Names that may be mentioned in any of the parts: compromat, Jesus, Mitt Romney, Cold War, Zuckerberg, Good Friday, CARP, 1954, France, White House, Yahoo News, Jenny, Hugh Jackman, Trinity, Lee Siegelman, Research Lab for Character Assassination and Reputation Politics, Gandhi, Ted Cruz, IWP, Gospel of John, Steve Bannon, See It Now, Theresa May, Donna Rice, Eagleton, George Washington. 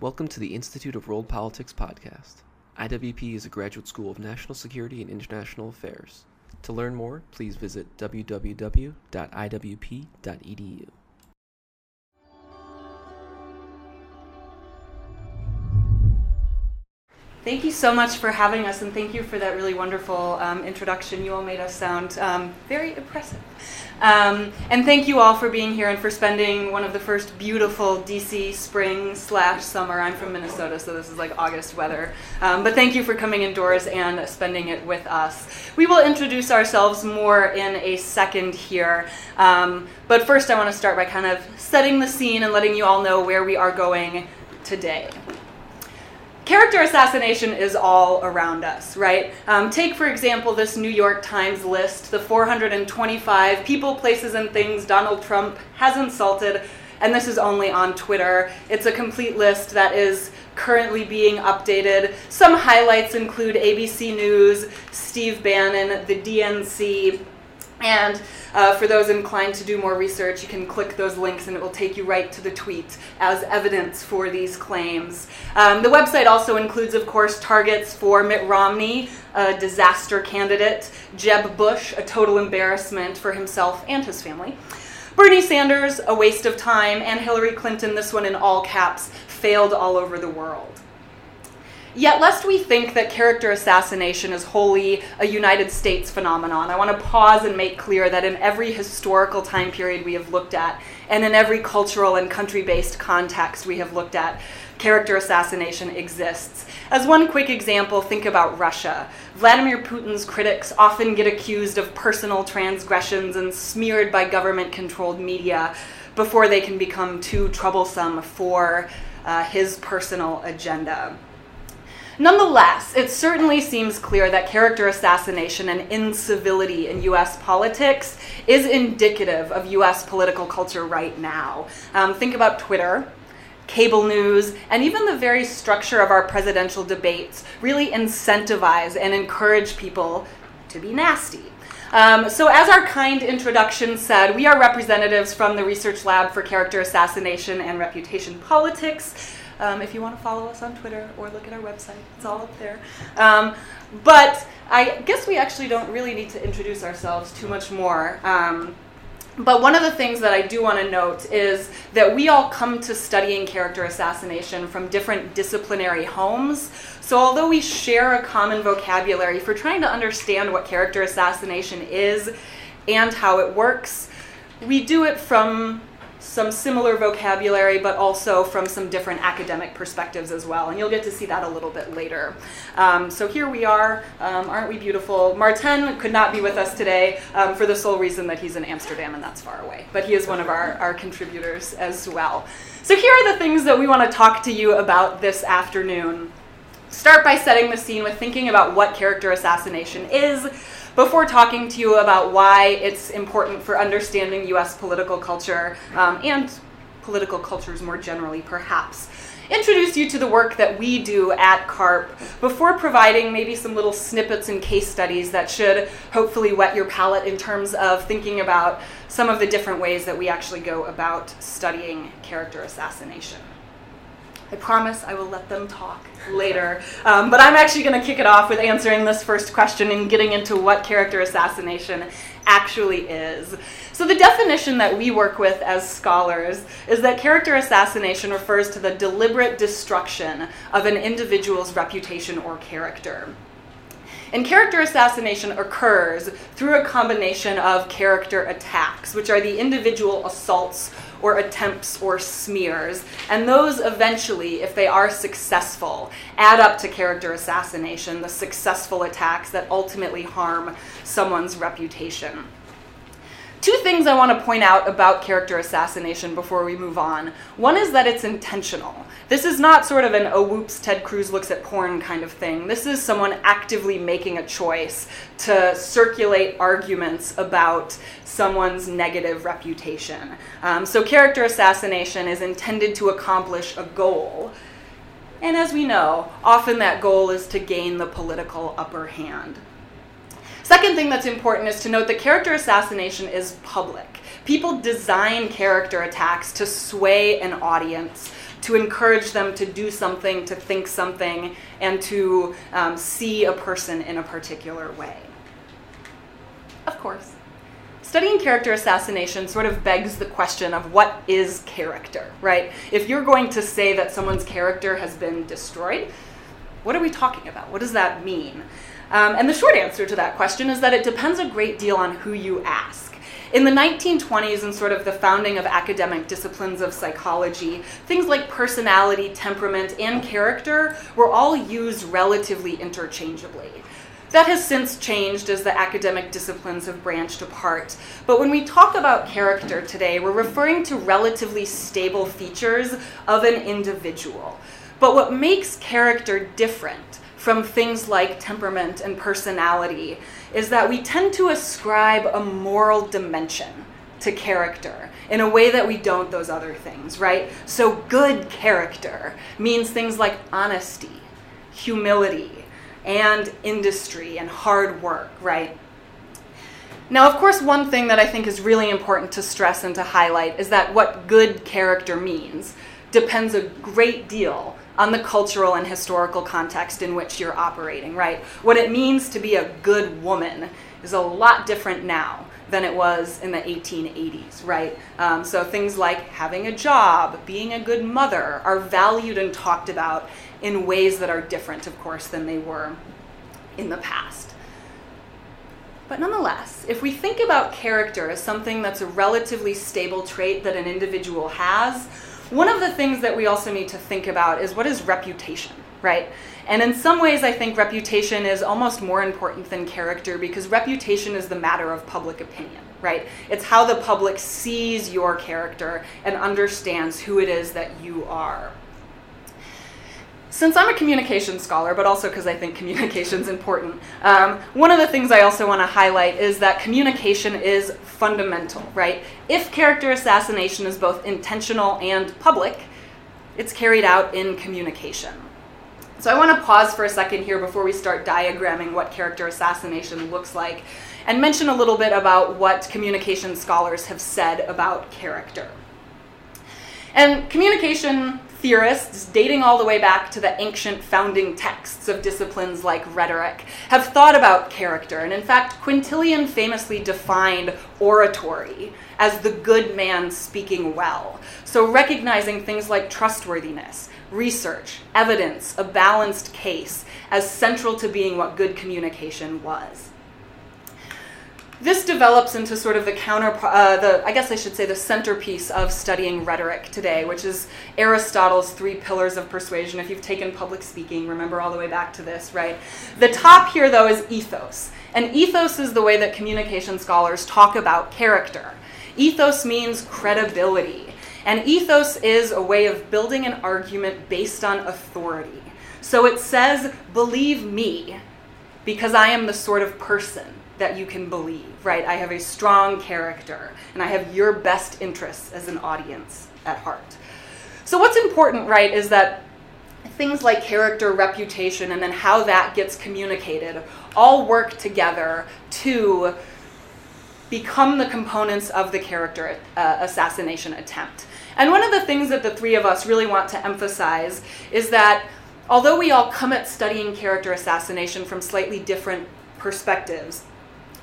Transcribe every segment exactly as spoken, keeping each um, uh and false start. Welcome to the Institute of World Politics podcast. I W P is a graduate school of national security and international affairs. To learn more, please visit w w w dot i w p dot e d u. Thank you so much for having us, and thank you for that really wonderful um, introduction. You all made us sound um, very impressive. Um, and thank you all for being here and for spending one of the first beautiful D C spring slash summer. I'm from Minnesota, so this is like August weather. Um, but thank you for coming indoors and spending it with us. We will introduce ourselves more in a second here. Um, but first, I want to start by kind of setting the scene and letting you all know where we are going today. Character assassination is all around us, right? Um, take, for example, this New York Times list, the four hundred twenty-five people, places, and things Donald Trump has insulted, and this is only on Twitter. It's a complete list that is currently being updated. Some highlights include A B C News, Steve Bannon, the D N C, and uh, for those inclined to do more research, you can click those links and it will take you right to the tweet as evidence for these claims. Um, the website also includes, of course, targets for Mitt Romney, a disaster candidate, Jeb Bush, a total embarrassment for himself and his family, Bernie Sanders, a waste of time, and Hillary Clinton, this one in all caps, failed all over the world. Yet, lest we think that character assassination is wholly a United States phenomenon, I want to pause and make clear that in every historical time period we have looked at, and in every cultural and country-based context we have looked at, character assassination exists. As one quick example, think about Russia. Vladimir Putin's critics often get accused of personal transgressions and smeared by government-controlled media before they can become too troublesome for uh, his personal agenda. Nonetheless, it certainly seems clear that character assassination and incivility in U S politics is indicative of U S political culture right now. Um, think about Twitter, cable news, and even the very structure of our presidential debates really incentivize and encourage people to be nasty. Um, so as our kind introduction said, we are representatives from the Research Lab for Character Assassination and Reputation Politics. Um, if you want to follow us on Twitter or look at our website, it's all up there. Um, but I guess we actually don't really need to introduce ourselves too much more. Um, but one of the things that I do want to note is that we all come to studying character assassination from different disciplinary homes. So although we share a common vocabulary for trying to understand what character assassination is and how it works, we do it from some similar vocabulary, but also from some different academic perspectives as well. And you'll get to see that a little bit later. Um, so here we are. Um, aren't we beautiful? Martin could not be with us today um, for the sole reason that he's in Amsterdam and that's far away. But he is one of our, our contributors as well. So here are the things that we want to talk to you about this afternoon. Start by setting the scene with thinking about what character assassination is, before talking to you about why it's important for understanding U S political culture um, and political cultures more generally, perhaps. Introduce you to the work that we do at C A R P before providing maybe some little snippets and case studies that should hopefully whet your palate in terms of thinking about some of the different ways that we actually go about studying character assassination. I promise I will let them talk later, um, but I'm actually going to kick it off with answering this first question and getting into what character assassination actually is. So the definition that we work with as scholars is that character assassination refers to the deliberate destruction of an individual's reputation or character. And character assassination occurs through a combination of character attacks, which are the individual assaults or attempts or smears. And those eventually, if they are successful, add up to character assassination, the successful attacks that ultimately harm someone's reputation. Two things I want to point out about character assassination before we move on. One is that it's intentional. This is not sort of an, oh, whoops, Ted Cruz looks at porn kind of thing. This is someone actively making a choice to circulate arguments about someone's negative reputation. Um, so character assassination is intended to accomplish a goal. And as we know, often that goal is to gain the political upper hand. Second thing that's important is to note that character assassination is public. People design character attacks to sway an audience, to encourage them to do something, to think something, and to um, see a person in a particular way. Of course, studying character assassination sort of begs the question of what is character, right? If you're going to say that someone's character has been destroyed, what are we talking about? What does that mean? Um, and the short answer to that question is that it depends a great deal on who you ask. In the nineteen twenties and sort of the founding of academic disciplines of psychology, things like personality, temperament, and character were all used relatively interchangeably. That has since changed as the academic disciplines have branched apart. But when we talk about character today, we're referring to relatively stable features of an individual. But what makes character different from things like temperament and personality is that we tend to ascribe a moral dimension to character in a way that we don't those other things, right? So good character means things like honesty, humility, and industry and hard work, right? Now, of course, one thing that I think is really important to stress and to highlight is that what good character means depends a great deal on the cultural and historical context in which you're operating, right? What it means to be a good woman is a lot different now than it was in the eighteen eighties, right? Um, so things like having a job, being a good mother are valued and talked about in ways that are different, of course, than they were in the past. But nonetheless, if we think about character as something that's a relatively stable trait that an individual has, one of the things that we also need to think about is what is reputation, right? And in some ways, I think reputation is almost more important than character because reputation is the matter of public opinion, right? It's how the public sees your character and understands who it is that you are. Since I'm a communications scholar, but also because I think communication's important, um, one of the things I also want to highlight is that communication is fundamental, right? If character assassination is both intentional and public, it's carried out in communication. So I want to pause for a second here before we start diagramming what character assassination looks like and mention a little bit about what communication scholars have said about character. And communication theorists, dating all the way back to the ancient founding texts of disciplines like rhetoric, have thought about character. And in fact, Quintilian famously defined oratory as the good man speaking well. So recognizing things like trustworthiness, research, evidence, a balanced case as central to being what good communication was. This develops into sort of the counter, uh, the I guess I should say the centerpiece of studying rhetoric today, which is Aristotle's three pillars of persuasion. If you've taken public speaking, remember all the way back to this, right? The top here, though, is ethos. And ethos is the way that communication scholars talk about character. Ethos means credibility. And ethos is a way of building an argument based on authority. So it says, believe me, because I am the sort of person that you can believe, right? I have a strong character, and I have your best interests as an audience at heart. So what's important, right, is that things like character, reputation, and then how that gets communicated all work together to become the components of the character uh, assassination attempt. And one of the things that the three of us really want to emphasize is that although we all come at studying character assassination from slightly different perspectives,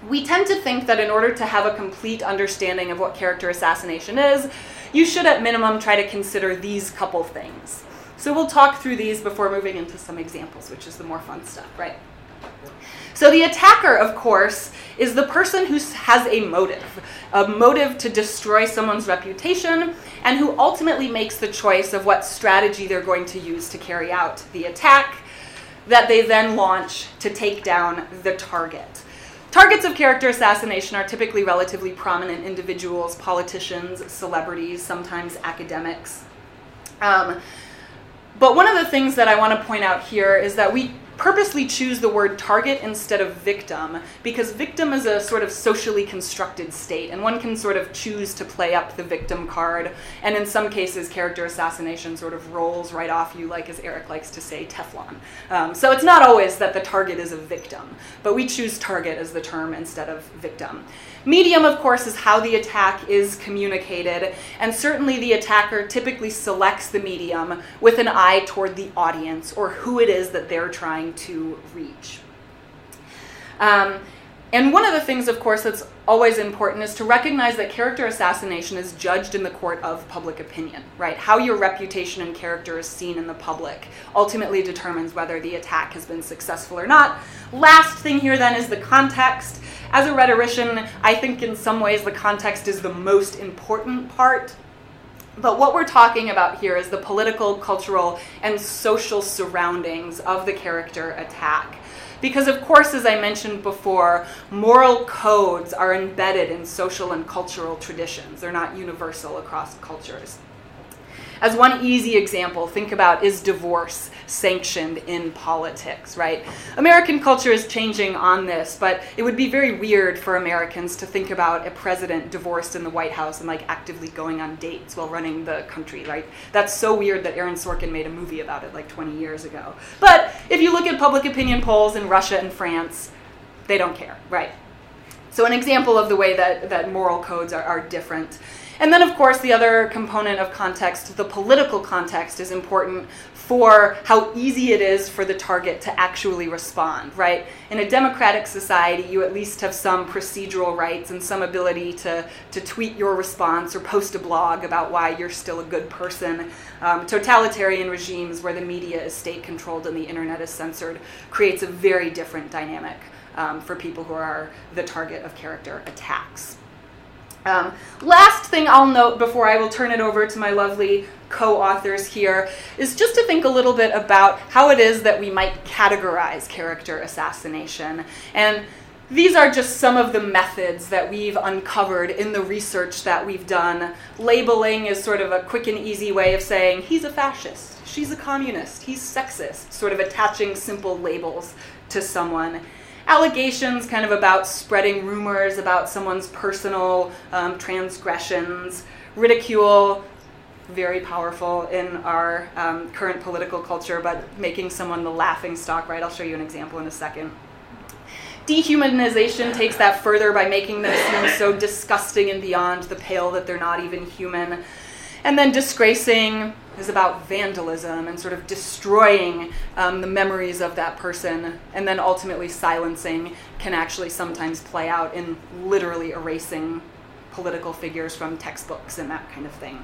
we tend to think that in order to have a complete understanding of what character assassination is, you should at minimum try to consider these couple things. So we'll talk through these before moving into some examples, which is the more fun stuff, right? So the attacker, of course, is the person who has a motive, a motive to destroy someone's reputation, and who ultimately makes the choice of what strategy they're going to use to carry out the attack that they then launch to take down the target. Targets of character assassination are typically relatively prominent individuals, politicians, celebrities, sometimes academics. Um, but one of the things that I want to point out here is that we purposely choose the word target instead of victim, because victim is a sort of socially constructed state, and one can sort of choose to play up the victim card. And in some cases, character assassination sort of rolls right off you, like as Eric likes to say, Teflon. Um, so it's not always that the target is a victim, but we choose target as the term instead of victim. Medium, of course, is how the attack is communicated, and certainly the attacker typically selects the medium with an eye toward the audience or who it is that they're trying to reach. Um, And one of the things, of course, that's always important is to recognize that character assassination is judged in the court of public opinion, right? How your reputation and character is seen in the public ultimately determines whether the attack has been successful or not. Last thing here, then, is the context. As a rhetorician, I think in some ways the context is the most important part. But what we're talking about here is the political, cultural, and social surroundings of the character attack. Because, of course, as I mentioned before, moral codes are embedded in social and cultural traditions. They're not universal across cultures. As one easy example, think about, is divorce sanctioned in politics, right? American culture is changing on this, but it would be very weird for Americans to think about a president divorced in the White House and like actively going on dates while running the country, right? That's so weird that Aaron Sorkin made a movie about it like twenty years ago. But if you look at public opinion polls in Russia and France, they don't care, right? So an example of the way that, that moral codes are, are different. And then, of course, the other component of context, the political context, is important for how easy it is for the target to actually respond, right? In a democratic society, you at least have some procedural rights and some ability to, to tweet your response or post a blog about why you're still a good person. Um, totalitarian regimes where the media is state-controlled and the internet is censored creates a very different dynamic um, for people who are the target of character attacks. Um, last thing I'll note before I will turn it over to my lovely co-authors here is just to think a little bit about how it is that we might categorize character assassination. And these are just some of the methods that we've uncovered in the research that we've done. Labeling is sort of a quick and easy way of saying, he's a fascist, she's a communist, he's sexist, sort of attaching simple labels to someone. Allegations kind of about spreading rumors about someone's personal um, transgressions. Ridicule, very powerful in our um, current political culture, but making someone the laughingstock, right? I'll show you an example in a second. Dehumanization takes that further by making them seem so disgusting and beyond the pale that they're not even human. And then disgracing is about vandalism and sort of destroying um, the memories of that person, and then ultimately silencing can actually sometimes play out in literally erasing political figures from textbooks and that kind of thing.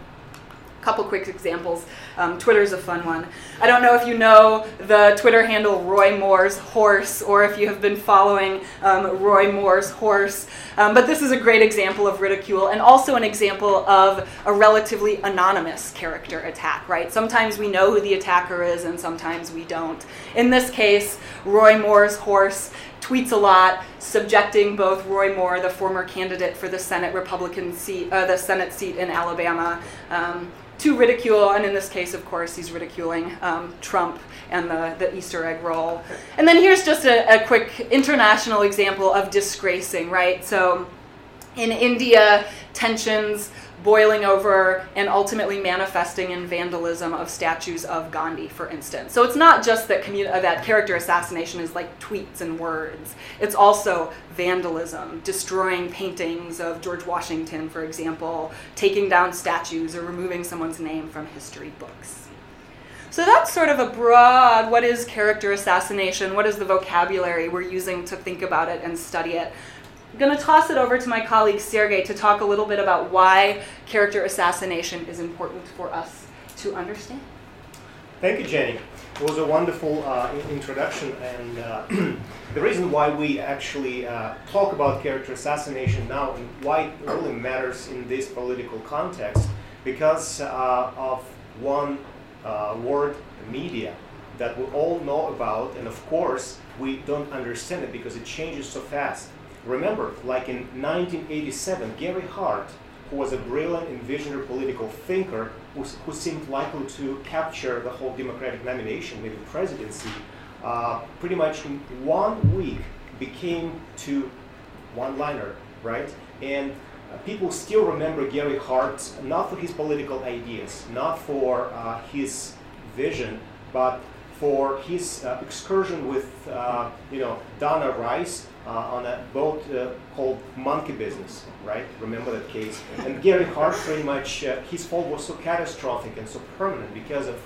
A couple quick examples. Um, Twitter's a fun one. I don't know if you know the Twitter handle Roy Moore's Horse, or if you have been following um, Roy Moore's Horse, um, but this is a great example of ridicule and also an example of a relatively anonymous character attack, right? Sometimes we know who the attacker is and sometimes we don't. In this case, Roy Moore's Horse tweets a lot, subjecting both Roy Moore, the former candidate for the Senate Republican seat, uh, the Senate seat in Alabama, um, to ridicule, and in this case, of course, he's ridiculing um, Trump and the, the Easter egg roll. And then here's just a, a quick international example of disgracing, right? So in India, tensions boiling over and ultimately manifesting in vandalism of statues of Gandhi, for instance. So it's not just that commun- uh, that character assassination is like tweets and words. It's also vandalism, destroying paintings of George Washington, for example, taking down statues or removing someone's name from history books. So that's sort of a broad, what is character assassination? What is the vocabulary we're using to think about it and study it? I'm going to toss it over to my colleague Sergei to talk a little bit about why character assassination is important for us to understand. Thank you, Jenny. It was a wonderful uh, introduction, and uh, the reason why we actually uh, talk about character assassination now and why it really matters in this political context, because uh, of one uh, word, media, that we all know about, and of course we don't understand it because it changes so fast. Remember, like in nineteen eighty-seven, Gary Hart, who was a brilliant and visionary political thinker who, who seemed likely to capture the whole Democratic nomination, maybe the presidency, uh, pretty much in one week became to one-liner, right? And uh, people still remember Gary Hart not for his political ideas, not for uh, his vision, but for his uh, excursion with, uh, you know, Donna Rice uh, on a boat uh, called Monkey Business, right? Remember that case? And Gary Hart, pretty much, uh, his fall was so catastrophic and so permanent because of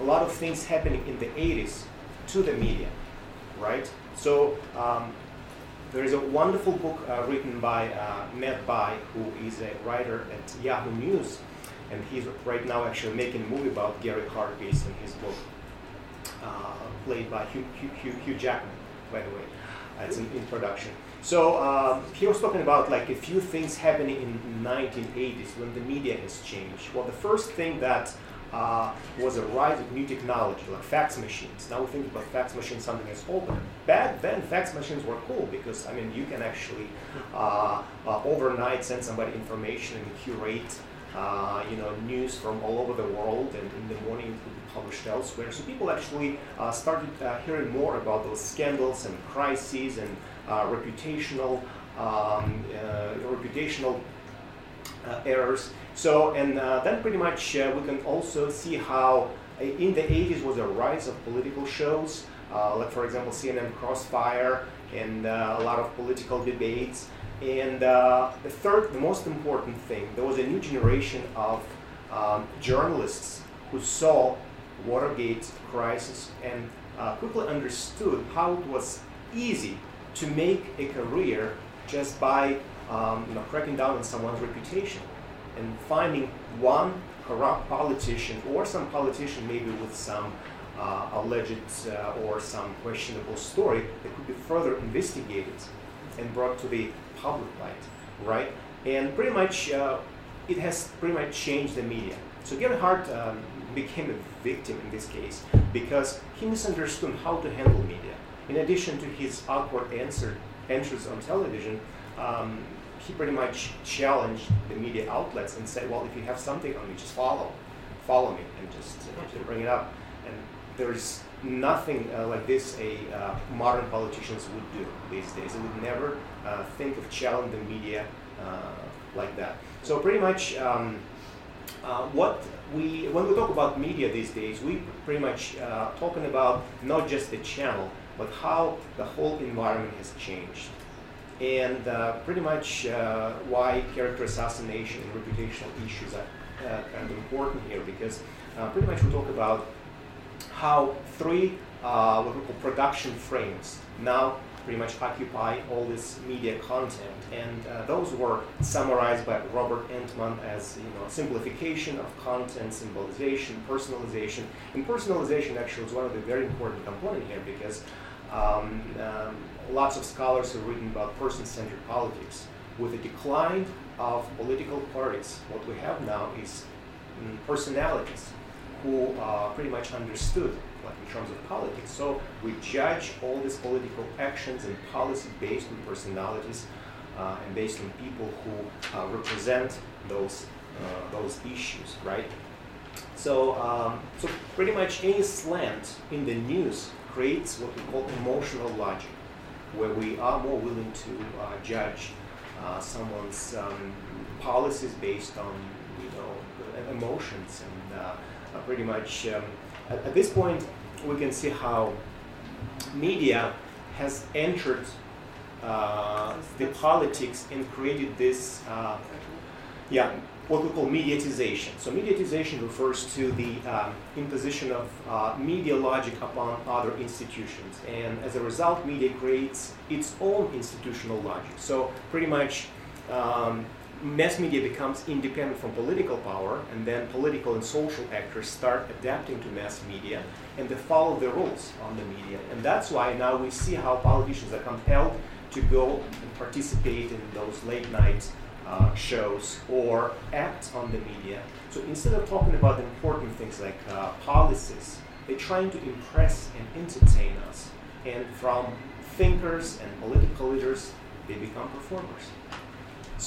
a lot of things happening in the eighties to the media, right? So um, there is a wonderful book uh, written by uh, Matt Bai, who is a writer at Yahoo News, and he's right now actually making a movie about Gary Hart based on his book. Uh, played by Hugh, Hugh, Hugh Jackman, by the way. Uh, it's an introduction. So uh, he was talking about like a few things happening in the nineteen eighties when the media has changed. Well, the first thing that uh, was a rise of new technology, like fax machines. Now we think about fax machines, something as old. Back then, fax machines were cool because, I mean, you can actually uh, uh, overnight send somebody information and curate Uh, you know, news from all over the world, and in the morning it would be published elsewhere. So people actually uh, started uh, hearing more about those scandals and crises and uh, reputational um, uh, reputational uh, errors. So, and uh, then pretty much uh, we can also see how in the eighties was a rise of political shows, uh, like for example C N N Crossfire, and uh, a lot of political debates. And uh, the third, the most important thing, there was a new generation of um, journalists who saw Watergate crisis and uh, quickly understood how it was easy to make a career just by um, you know, cracking down on someone's reputation and finding one corrupt politician or some politician maybe with some uh, alleged uh, or some questionable story that could be further investigated and brought to the public light, right? And pretty much, uh, it has pretty much changed the media. So Gary Hart um, became a victim in this case because he misunderstood how to handle media. In addition to his awkward answer, entrance on television, um, he pretty much challenged the media outlets and said, well, if you have something on me, just follow, follow me and just, uh, just bring it up. And there's nothing uh, like this a uh, modern politicians would do these days. They would never uh, think of challenging the media uh, like that. So pretty much um, uh, what we, when we talk about media these days, we pretty much uh, talking about not just the channel, but how the whole environment has changed. And uh, pretty much uh, why character assassination and reputational issues are uh, kind of important here, because uh, pretty much we talk about how three uh, what we call production frames now pretty much occupy all this media content, and uh, those were summarized by Robert Entman as, you know, simplification of content, symbolization, personalization, and personalization actually is one of the very important component here because um, um, lots of scholars have written about person-centered politics. With the decline of political parties, what we have now is mm, personalities who uh, pretty much understood, like in terms of politics. So we judge all these political actions and policy based on personalities uh, and based on people who uh, represent those uh, those issues, right? So um, so pretty much any slant in the news creates what we call emotional logic, where we are more willing to uh, judge uh, someone's um, policies based on, you know, emotions and. Uh, Uh, pretty much, um, at, at this point, we can see how media has entered uh, the politics and created this, uh, yeah, what we call mediatization. So mediatization refers to the um, imposition of uh, media logic upon other institutions, and as a result, media creates its own institutional logic. So pretty much. Um, Mass media becomes independent from political power, and then political and social actors start adapting to mass media, and they follow the rules on the media. And that's why now we see how politicians are compelled to go and participate in those late night uh, shows or act on the media. So instead of talking about important things like uh, policies, they're trying to impress and entertain us. And from thinkers and political leaders, they become performers.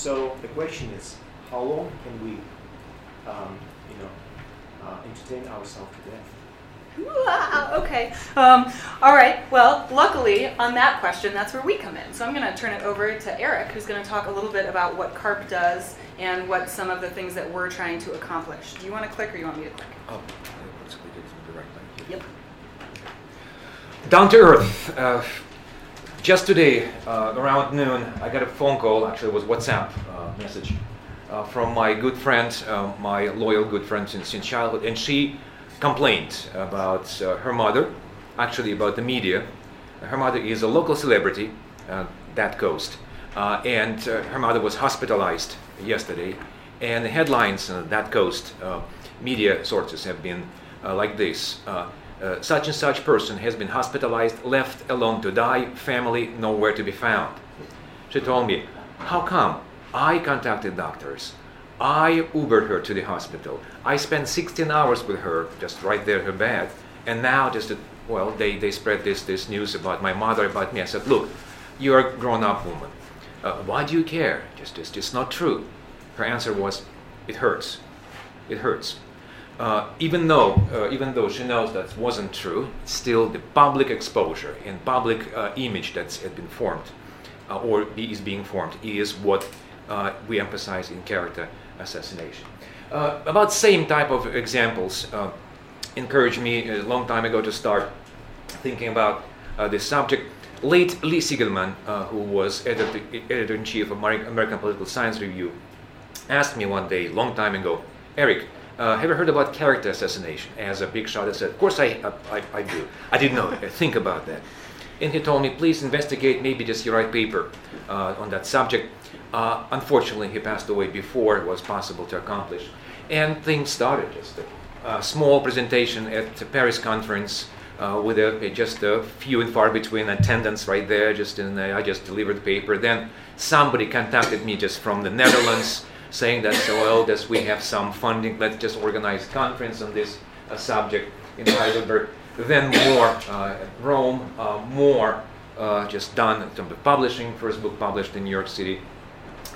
So the question is, how long can we, um, you know, uh, entertain ourselves to death? Wow, okay. Um, all right. Well, luckily, on that question, that's where we come in. So I'm going to turn it over to Eric, who's going to talk a little bit about what C A R P does and what some of the things that we're trying to accomplish. Do you want to click or you want me to click? Oh, let's click it directly. Yep. Down to earth. Uh, just today, uh, around noon, I got a phone call. Actually, it was WhatsApp uh, message uh, from my good friend, uh, my loyal good friend since, since childhood, and she complained about uh, her mother, actually about the media. Her mother is a local celebrity, uh, that coast, uh, and uh, her mother was hospitalized yesterday. And the headlines on uh, that coast, uh, media sources have been uh, like this. Uh, uh, such and such person has been hospitalized, left alone to die, family nowhere to be found. She told me, how come I contacted doctors? I Ubered her to the hospital. I spent sixteen hours with her, just right there in her bed. And now just, well, they, they spread this, this news about my mother, about me. I said, look, you're a grown-up woman. Uh, why do you care? Just, just, just not true. Her answer was, it hurts. It hurts. Uh, even though, uh, even though she knows that wasn't true, still the public exposure and public uh, image that's had been formed, uh, or is being formed, is what uh, we emphasize in character assassination. Uh, about same type of examples uh, encouraged me a long time ago to start thinking about uh, this subject. Late Lee Siegelman, uh, who was editor, editor-in-chief of American Political Science Review, asked me one day, long time ago, Eric, uh, have you heard about character assassination? As a big shot, I said, of course I, I, I do. I didn't know, I think about that. And he told me, please investigate, maybe just you write a paper uh, on that subject. Uh, unfortunately, he passed away before it was possible to accomplish. And things started, just a, a small presentation at the Paris conference uh, with a, a, just a few and far between attendants right there. Just in the, I just delivered the paper. Then somebody contacted me just from the Netherlands, saying that, so well, that we have some funding, let's just organize a conference on this uh, subject in Heidelberg. Then more uh, at Rome, uh, more uh, just done in terms of publishing, first book published in New York City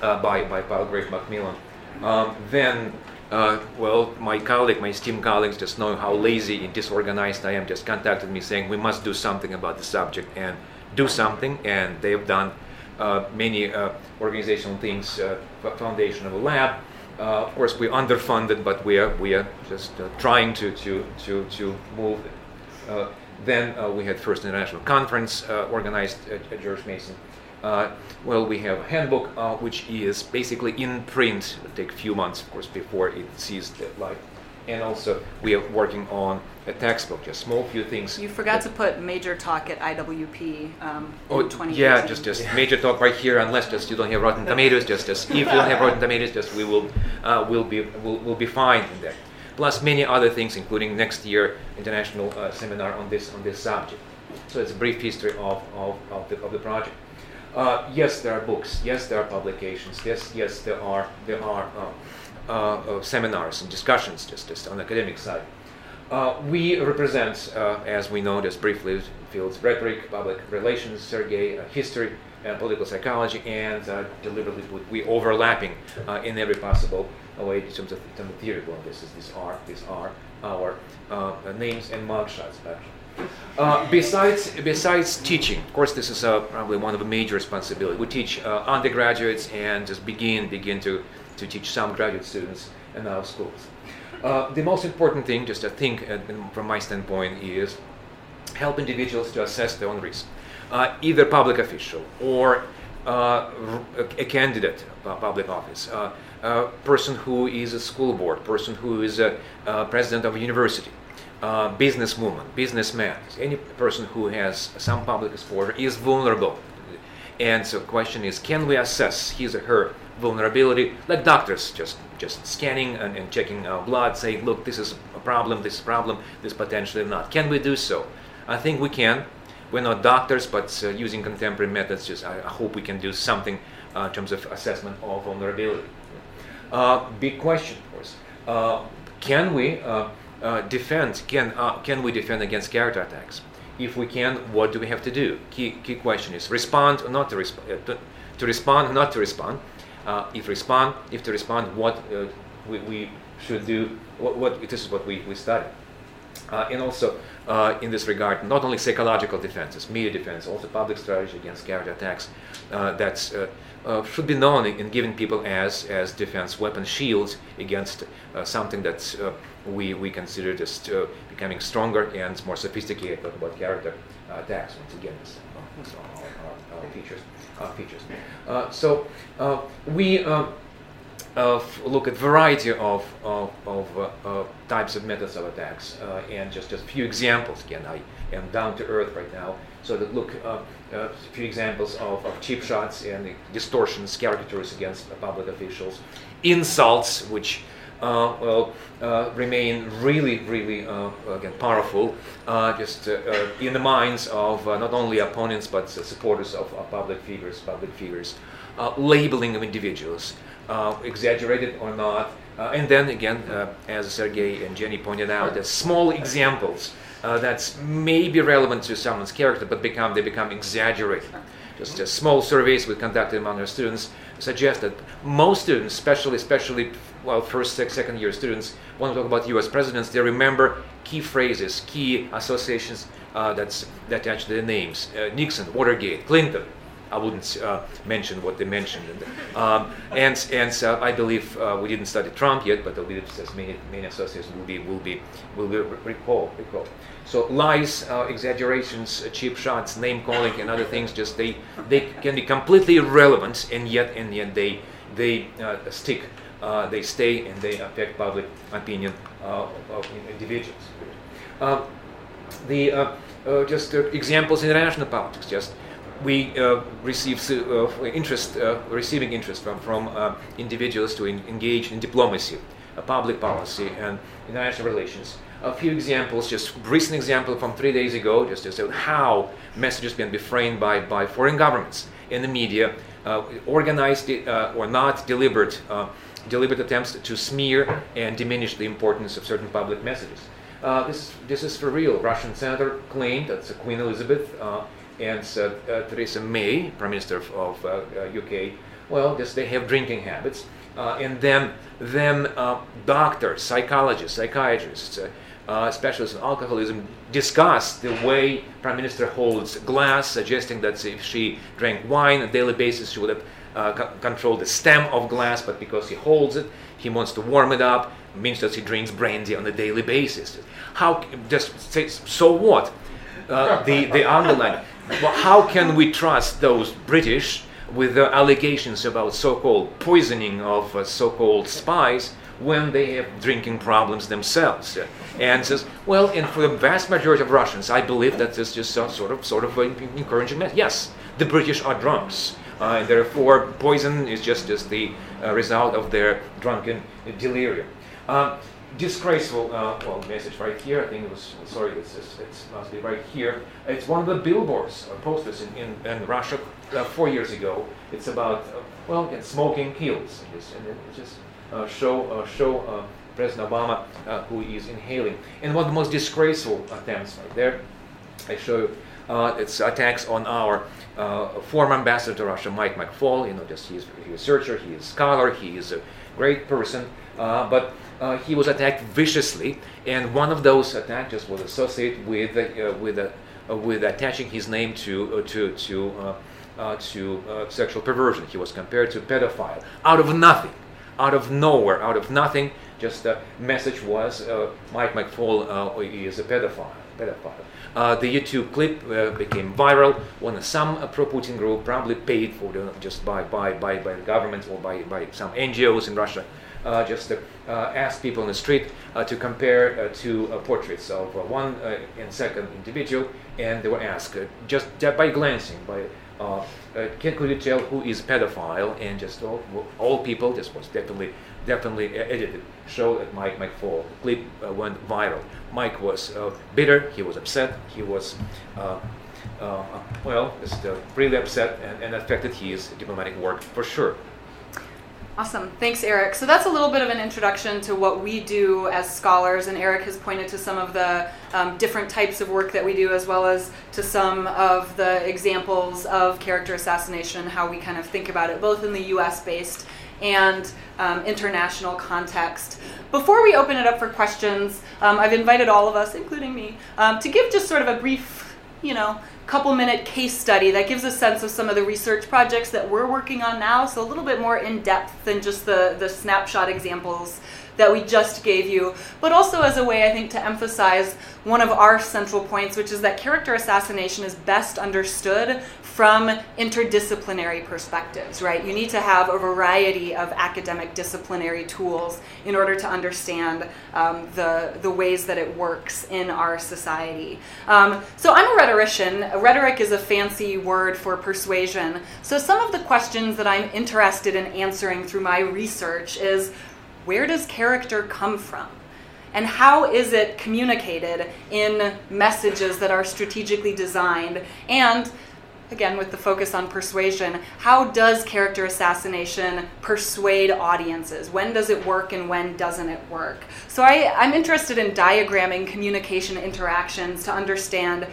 uh, by, by Palgrave Macmillan. Um, then, uh, well, my colleague, my esteemed colleagues, just knowing how lazy and disorganized I am, just contacted me saying, we must do something about the subject and do something, and they've done Uh, many uh, organizational things, uh, foundation of a lab. Uh, of course, we're underfunded, but we are we are just uh, trying to to to to move. Uh, then uh, we had first international conference uh, organized at, at George Mason. Uh, well, we have a handbook uh, which is basically in print. It'll take a few months, of course, before it sees the light. And also, we are working on a textbook, just small few things. You forgot to put major talk at I W P um, oh, in twenty eighteen. Yeah, just, just major talk right here, unless just you don't have Rotten Tomatoes. Just, just if you don't have Rotten Tomatoes, just we will uh, will be will will be fine in that. Plus many other things, including next year international uh, seminar on this on this subject. So it's a brief history of of, of the of the project. Uh, yes, there are books. Yes, there are publications. Yes, yes, there are there are. Uh, Uh, of seminars and discussions just, just on the academic side. Uh, we represent, uh, as we know just briefly, fields rhetoric, public relations, Sergei, uh, history, and political psychology, and uh, deliberately we're overlapping uh, in every possible way in terms of the theory. Well, this is, these are, these are our uh, names and mugshots. Uh, besides, besides teaching, of course, this is uh, probably one of the major responsibilities. We teach uh, undergraduates and just begin begin to to teach some graduate students in our schools. Uh, the most important thing, just I think uh, from my standpoint, is help individuals to assess their own risk. Uh, either public official or uh, a candidate of public office, uh, a person who is a school board, person who is a, a president of a university, uh, businesswoman, businessman, any person who has some public exposure is vulnerable. And so the question is, can we assess his or her vulnerability, like doctors just just scanning and, and checking our blood, saying, look, this is a problem, this problem, this potentially not. Can we do so? I think we can. We're not doctors, but uh, using contemporary methods, just I, I hope we can do something uh, in terms of assessment of vulnerability. Uh, big question, of course. Uh, can we uh, uh, defend? Can uh, can we defend against character attacks? If we can, what do we have to do? Key key question is respond or not to respond. Uh, to, to respond, not to respond. Uh, if respond, if to respond, what uh, we, we should do, what, what this is what we, we study. Uh, and also, uh, in this regard, not only psychological defenses, media defense, also public strategy against character attacks, uh, that uh, uh, should be known and given people as as defense weapon shields against uh, something that uh, we we consider just uh, becoming stronger and more sophisticated. Talk about character uh, attacks once again. So our, our, our features, our features. Uh, so uh, we. Uh, Uh, look at variety of, of, of uh, uh, types of methods of attacks, uh, and just a few examples. Again, I am down to earth right now, so that look a uh, uh, few examples of, of cheap shots and distortions, caricatures against uh, public officials, insults, which uh, well, uh, remain really, really uh, again powerful, uh, just uh, uh, in the minds of uh, not only opponents but uh, supporters of uh, public figures, public figures, uh, labeling of individuals. Uh, exaggerated or not, uh, and then again, uh, as Sergei and Jenny pointed out, the small examples uh, that may be relevant to someone's character, but become they become exaggerated. Just uh, small surveys we conducted among our students suggest that most students, especially especially well, first, sec- second year students, want to talk about U S presidents. They remember key phrases, key associations uh, that's that attach to their names: uh, Nixon, Watergate, Clinton. I wouldn't uh, mention what they mentioned, and um, and, and uh, I believe uh, we didn't study Trump yet, but I believe many many associates will be will be will be recall recall. So lies, uh, exaggerations, uh, cheap shots, name calling, and other things just they they can be completely irrelevant, and yet and yet they they uh, stick, uh, they stay, and they affect public opinion uh, of individuals. Uh, the uh, uh, just uh, examples in international politics just. We uh, receive uh, interest, uh, receiving interest from from uh, individuals to in, engage in diplomacy, uh, public policy, and international relations. A few examples, just recent example from three days ago, just to say how messages can be framed by by foreign governments and the media, uh, organized uh, or not deliberate, uh, deliberate attempts to smear and diminish the importance of certain public messages. Uh, this this is for real. Russian senator claimed that's Queen Elizabeth. Uh, and uh, uh, Theresa May, Prime Minister of, of uh, uh, U K, well, just they have drinking habits, uh, and then then uh, doctors, psychologists, psychiatrists, uh, uh, specialists in alcoholism discuss the way Prime Minister holds glass, suggesting that if she drank wine on a daily basis, she would have uh, c- controlled the stem of glass, but because he holds it, he wants to warm it up, means that he drinks brandy on a daily basis. How, just say, so what? Uh, the, the underline. Well, how can we trust those British with their allegations about so-called poisoning of uh, so-called spies when they have drinking problems themselves? Uh, and says, well, and for the vast majority of Russians, I believe that this is just uh, sort of, sort of uh, encouraging message. Yes, the British are drunks, uh, and therefore poison is just, just the uh, result of their drunken delirium. Uh, Disgraceful uh, well, message right here. I think it was sorry. It's, it's, it must be right here. It's one of the billboards or posters in in, in Russia uh, four years ago. It's about uh, well, again, smoking kills. And it's, and it's just uh, show uh, show uh, President Obama uh, who is inhaling. And one of the most disgraceful attempts right there. I show you. Uh, it's attacks on our uh, former ambassador to Russia, Mike McFaul. You know, just he's a researcher, he is a scholar, he is a great person, uh, but. Uh, he was attacked viciously, and one of those attacks was associated with uh, with uh, uh, with attaching his name to uh, to to uh, uh, to uh, sexual perversion. He was compared to a pedophile. Out of nothing, out of nowhere, out of nothing, just the message was uh, Mike McFaul uh, is a pedophile. Pedophile. Uh, the YouTube clip uh, became viral when some uh, pro-Putin group, probably paid for the, just by by by by the government or by by some N G Os in Russia. Uh, just uh, uh, ask people in the street uh, to compare uh, two uh, portraits of uh, one uh, and second individual, and they were asked uh, just by glancing, by uh, uh, can could you tell who is pedophile? And just all, all people, this was definitely definitely edited. Showed at Mike McFaul. The clip uh, went viral. Mike was uh, bitter. He was upset. He was uh, uh, well, just uh, really upset, and, and affected his diplomatic work for sure. Awesome. Thanks, Eric. So that's a little bit of an introduction to what we do as scholars, and Eric has pointed to some of the um, different types of work that we do, as well as to some of the examples of character assassination, how we kind of think about it, both in the U S based and um, international context. Before we open it up for questions, um, I've invited all of us, including me, um, to give just sort of a brief, you know, couple minute case study that gives a sense of some of the research projects that we're working on now, so a little bit more in depth than just the, the snapshot examples that we just gave you, but also as a way, I think, to emphasize one of our central points, which is that character assassination is best understood from interdisciplinary perspectives, right? You need to have a variety of academic disciplinary tools in order to understand um, the, the ways that it works in our society. Um, so I'm a rhetorician. Rhetoric is a fancy word for persuasion. So some of the questions that I'm interested in answering through my research is, where does character come from? And how is it communicated in messages that are strategically designed? And again, with the focus on persuasion, how does character assassination persuade audiences? When does it work and when doesn't it work? So I, I'm interested in diagramming communication interactions to understand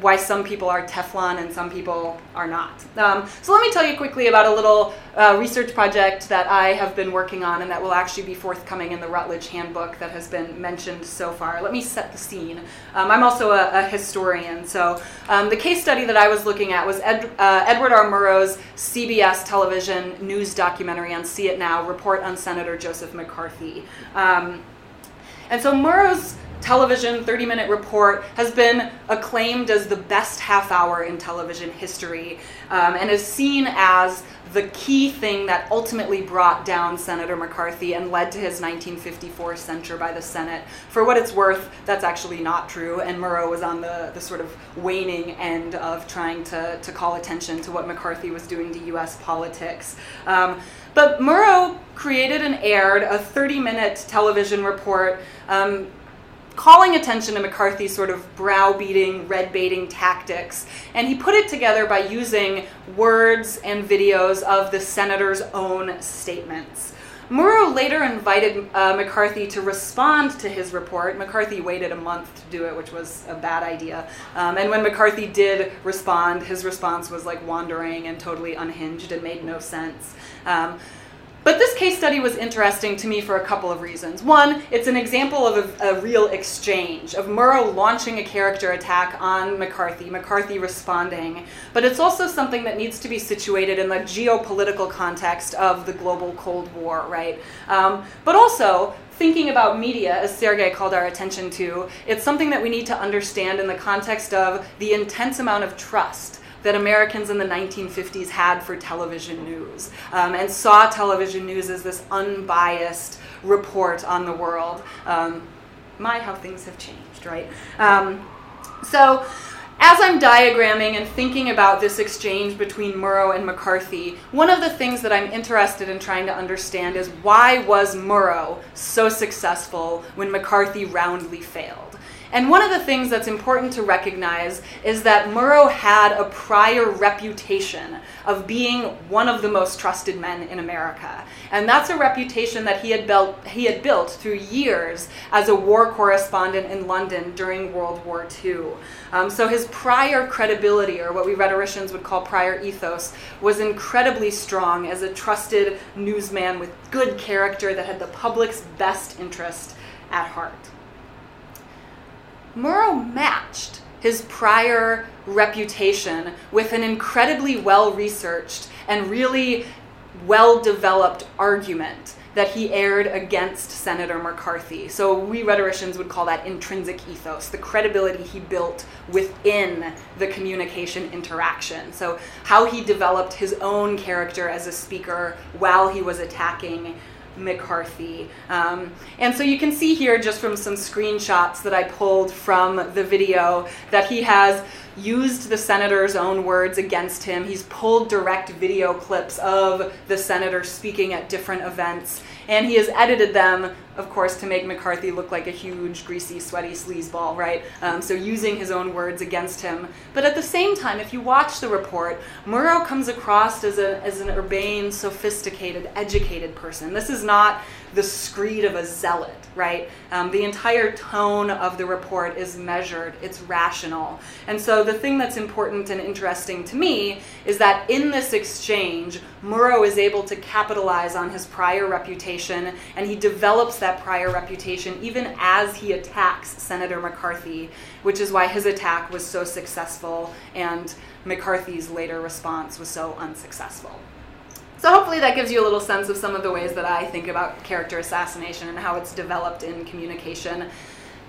why some people are Teflon and some people are not. Um, so let me tell you quickly about a little uh, research project that I have been working on and that will actually be forthcoming in the Rutledge Handbook that has been mentioned so far. Let me set the scene. Um, I'm also a, a historian, so um, the case study that I was looking at was Ed, uh, Edward R. Murrow's C B S television news documentary on See It Now, Report on Senator Joseph McCarthy. Um, and so Murrow's television thirty-minute report has been acclaimed as the best half hour in television history, um, and is seen as the key thing that ultimately brought down Senator McCarthy and led to his nineteen fifty-four censure by the Senate. For what it's worth, that's actually not true, and Murrow was on the, the sort of waning end of trying to, to call attention to what McCarthy was doing to U S politics. Um, but Murrow created and aired a thirty-minute television report um, calling attention to McCarthy's sort of browbeating, red-baiting tactics. And he put it together by using words and videos of the senator's own statements. Murrow later invited uh, McCarthy to respond to his report. McCarthy waited a month to do it, which was a bad idea. Um, and when McCarthy did respond, his response was like wandering and totally unhinged and made no sense. Um, But this case study was interesting to me for a couple of reasons. One, it's an example of a, a real exchange, of Murrow launching a character attack on McCarthy, McCarthy responding. But it's also something that needs to be situated in the geopolitical context of the global Cold War, right? Um, but also, thinking about media, as Sergei called our attention to, it's something that we need to understand in the context of the intense amount of trust that Americans in the nineteen fifties had for television news, um, and saw television news as this unbiased report on the world. Um, my, how things have changed, right? Um, so as I'm diagramming and thinking about this exchange between Murrow and McCarthy, one of the things that I'm interested in trying to understand is, why was Murrow so successful when McCarthy roundly failed? And one of the things that's important to recognize is that Murrow had a prior reputation of being one of the most trusted men in America. And that's a reputation that he had built, he had built through years as a war correspondent in London during World War Two. Um, so his prior credibility, or what we rhetoricians would call prior ethos, was incredibly strong as a trusted newsman with good character that had the public's best interest at heart. Murrow matched his prior reputation with an incredibly well-researched and really well-developed argument that he aired against Senator McCarthy. So we rhetoricians would call that intrinsic ethos, the credibility he built within the communication interaction. So how he developed his own character as a speaker while he was attacking McCarthy. Um, and so you can see here, just from some screenshots that I pulled from the video, that he has used the senator's own words against him. He's pulled direct video clips of the senator speaking at different events, and he has edited them, of course, to make McCarthy look like a huge, greasy, sweaty sleazeball, right? Um, so using his own words against him. But at the same time, if you watch the report, Murrow comes across as, a, as an urbane, sophisticated, educated person. This is not the screed of a zealot, right? Um, the entire tone of the report is measured, it's rational. And so the thing that's important and interesting to me is that in this exchange, Murrow is able to capitalize on his prior reputation, and he develops that prior reputation even as he attacks Senator McCarthy, which is why his attack was so successful and McCarthy's later response was so unsuccessful. So hopefully that gives you a little sense of some of the ways that I think about character assassination and how it's developed in communication,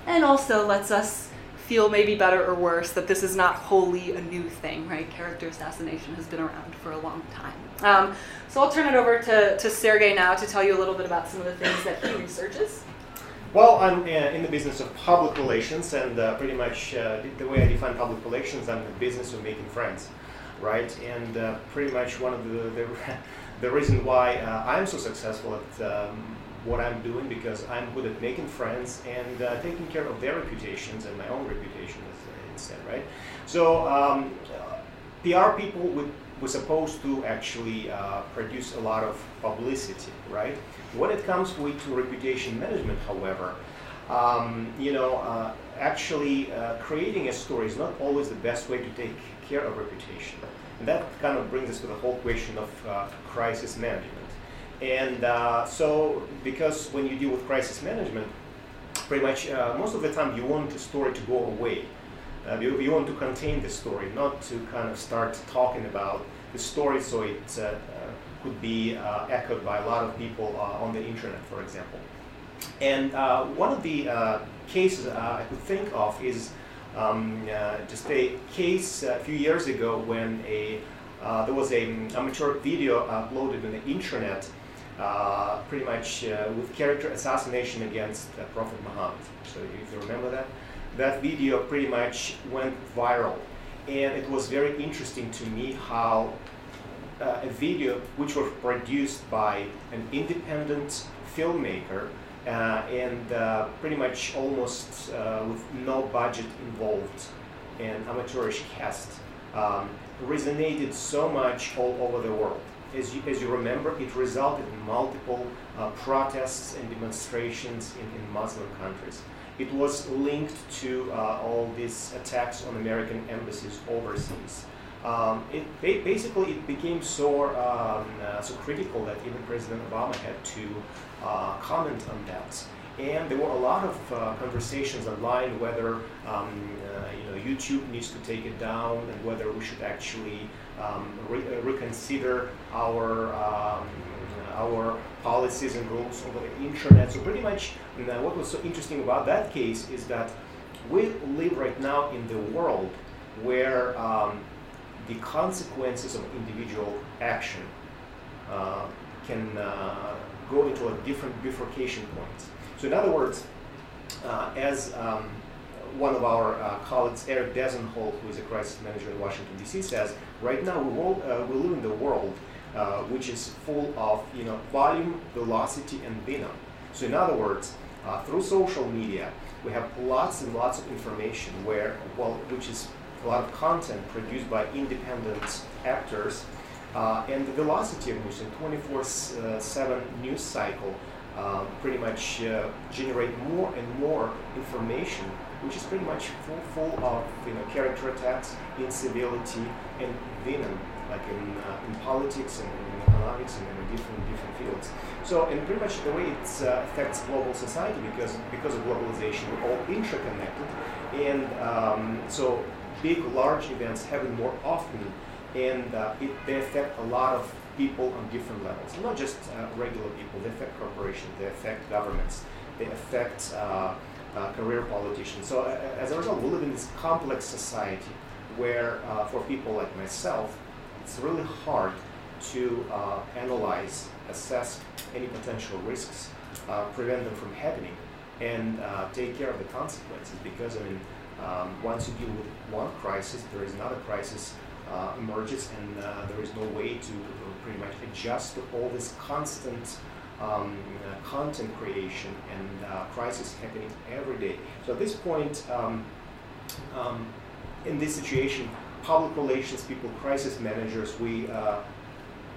and also lets us feel maybe better or worse that this is not wholly a new thing, right? Character assassination has been around for a long time. Um, so I'll turn it over to, to Sergei now to tell you a little bit about some of the things that he researches. Well, I'm uh, in the business of public relations, and uh, pretty much uh, the way I define public relations, I'm in the business of making friends. Right, and uh, pretty much one of the the, the reason why uh, I'm so successful at um, what I'm doing, because I'm good at making friends and uh, taking care of their reputations and my own reputation instead, right? So um, P R people would, were supposed to actually uh, produce a lot of publicity, right? When it comes with, to reputation management, however, um, you know, uh, actually uh, creating a story is not always the best way to take care of reputation. And that kind of brings us to the whole question of uh, crisis management. And uh, so, because when you deal with crisis management, pretty much uh, most of the time you want the story to go away. Uh, you, you want to contain the story, not to kind of start talking about the story so it uh, uh, could be uh, echoed by a lot of people uh, on the internet, for example. And uh, one of the uh, cases uh, I could think of is Um, uh, just a case uh, a few years ago when a uh, there was a amateur video uploaded on the internet, uh, pretty much uh, with character assassination against uh, Prophet Muhammad. So if you remember that, that video pretty much went viral, and it was very interesting to me how uh, a video which was produced by an independent filmmaker. Uh, and uh, pretty much almost uh, with no budget involved and amateurish cast um, resonated so much all over the world. As you, as you remember, it resulted in multiple uh, protests and demonstrations in, in Muslim countries. It was linked to uh, all these attacks on American embassies overseas. Um, it ba- basically it became so um, uh, so critical that even President Obama had to uh, comment on that, and there were a lot of uh, conversations online whether um, uh, you know YouTube needs to take it down and whether we should actually um, re- reconsider our um, our policies and rules over the internet. So pretty much, and what was so interesting about that case is that we live right now in the world where um, the consequences of individual action uh, can uh, go into a different bifurcation point. So in other words, uh, as um, one of our uh, colleagues, Eric Desenhol, who is a crisis manager in Washington, D C, says, right now we, will, uh, we live in the world uh, which is full of you know, volume, velocity, and venom. So in other words, uh, through social media, we have lots and lots of information where, well, which is a lot of content produced by independent actors, uh, and the velocity of which the twenty-four seven news cycle uh, pretty much uh, generate more and more information, which is pretty much full, full of you know character attacks, incivility, and venom, like in uh, in politics and in economics and in different different fields. So, and pretty much the way it uh, affects global society, because because of globalization, we're all interconnected, and um, so. Big, large events happen more often, and uh, it, they affect a lot of people on different levels. And not just uh, regular people, they affect corporations, they affect governments, they affect uh, uh, career politicians. So uh, as a result, we live in this complex society where uh, for people like myself, it's really hard to uh, analyze, assess any potential risks, uh, prevent them from happening, and uh, take care of the consequences, because I mean, Um, once you deal with one crisis, there is another crisis uh, emerges, and uh, there is no way to pretty much adjust to all this constant um, uh, content creation and uh, crisis happening every day. So at this point, um, um, in this situation, public relations people, crisis managers, we uh,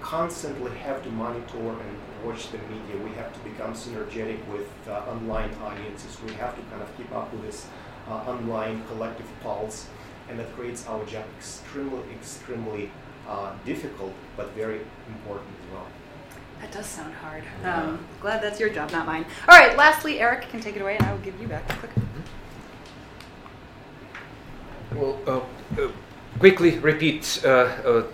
constantly have to monitor and watch the media. We have to become synergetic with uh, online audiences. We have to kind of keep up with this uh, online collective pulse, and that creates our job extremely, extremely uh, difficult, but very important as well. That does sound hard. Yeah. Um, glad that's your job, not mine. All right, lastly, Eric can take it away, and I will give you back a quick. Well, uh, uh, quickly repeat uh, uh,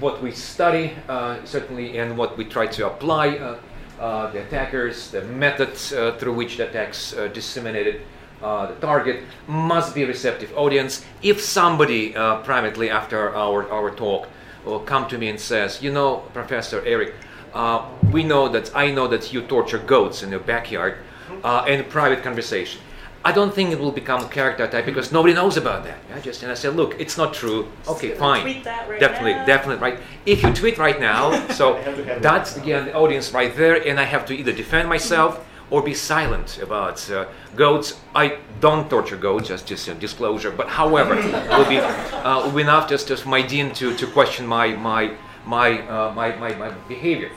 what we study, uh, certainly, and what we try to apply, uh, uh, the attackers, the methods uh, through which the attacks uh, disseminated, uh, the target must be receptive audience. If somebody uh, privately after our, our talk will come to me and says, you know, Professor Eric, Uh, we know that I know that you torture goats in your backyard uh, in a private conversation. I don't think it will become a character type because nobody knows about that. I just and I said, look, it's not true. Okay, so fine. Tweet that right definitely, now. definitely, right. If you tweet right now, so that's again the audience right there, and I have to either defend myself or be silent about uh, goats. I don't torture goats, just just a disclosure. But however, it will be uh, will be enough just just my dean to to question my my my uh, my, my my behavior.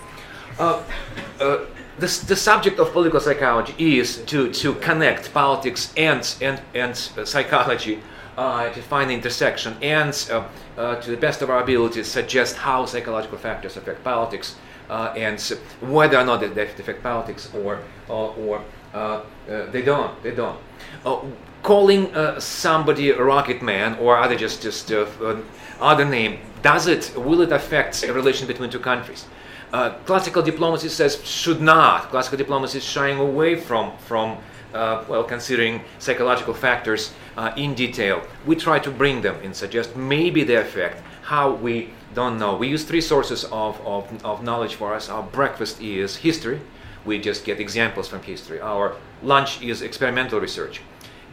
Uh, uh, this, the subject of political psychology is to, to connect politics and and, and uh, psychology uh, to find the intersection and uh, uh, to the best of our ability suggest how psychological factors affect politics uh, and whether or not they affect politics or or, or uh, uh, they don't they don't. Uh, calling uh, somebody a rocket man or other just just uh, uh, other name, does it will it affect a relation between two countries? Uh, classical diplomacy says should not. Classical diplomacy is shying away from, from uh, well, considering psychological factors uh, in detail. We try to bring them and suggest maybe they affect how we don't know. We use three sources of, of, of knowledge for us. Our breakfast is history. We just get examples from history. Our lunch is experimental research.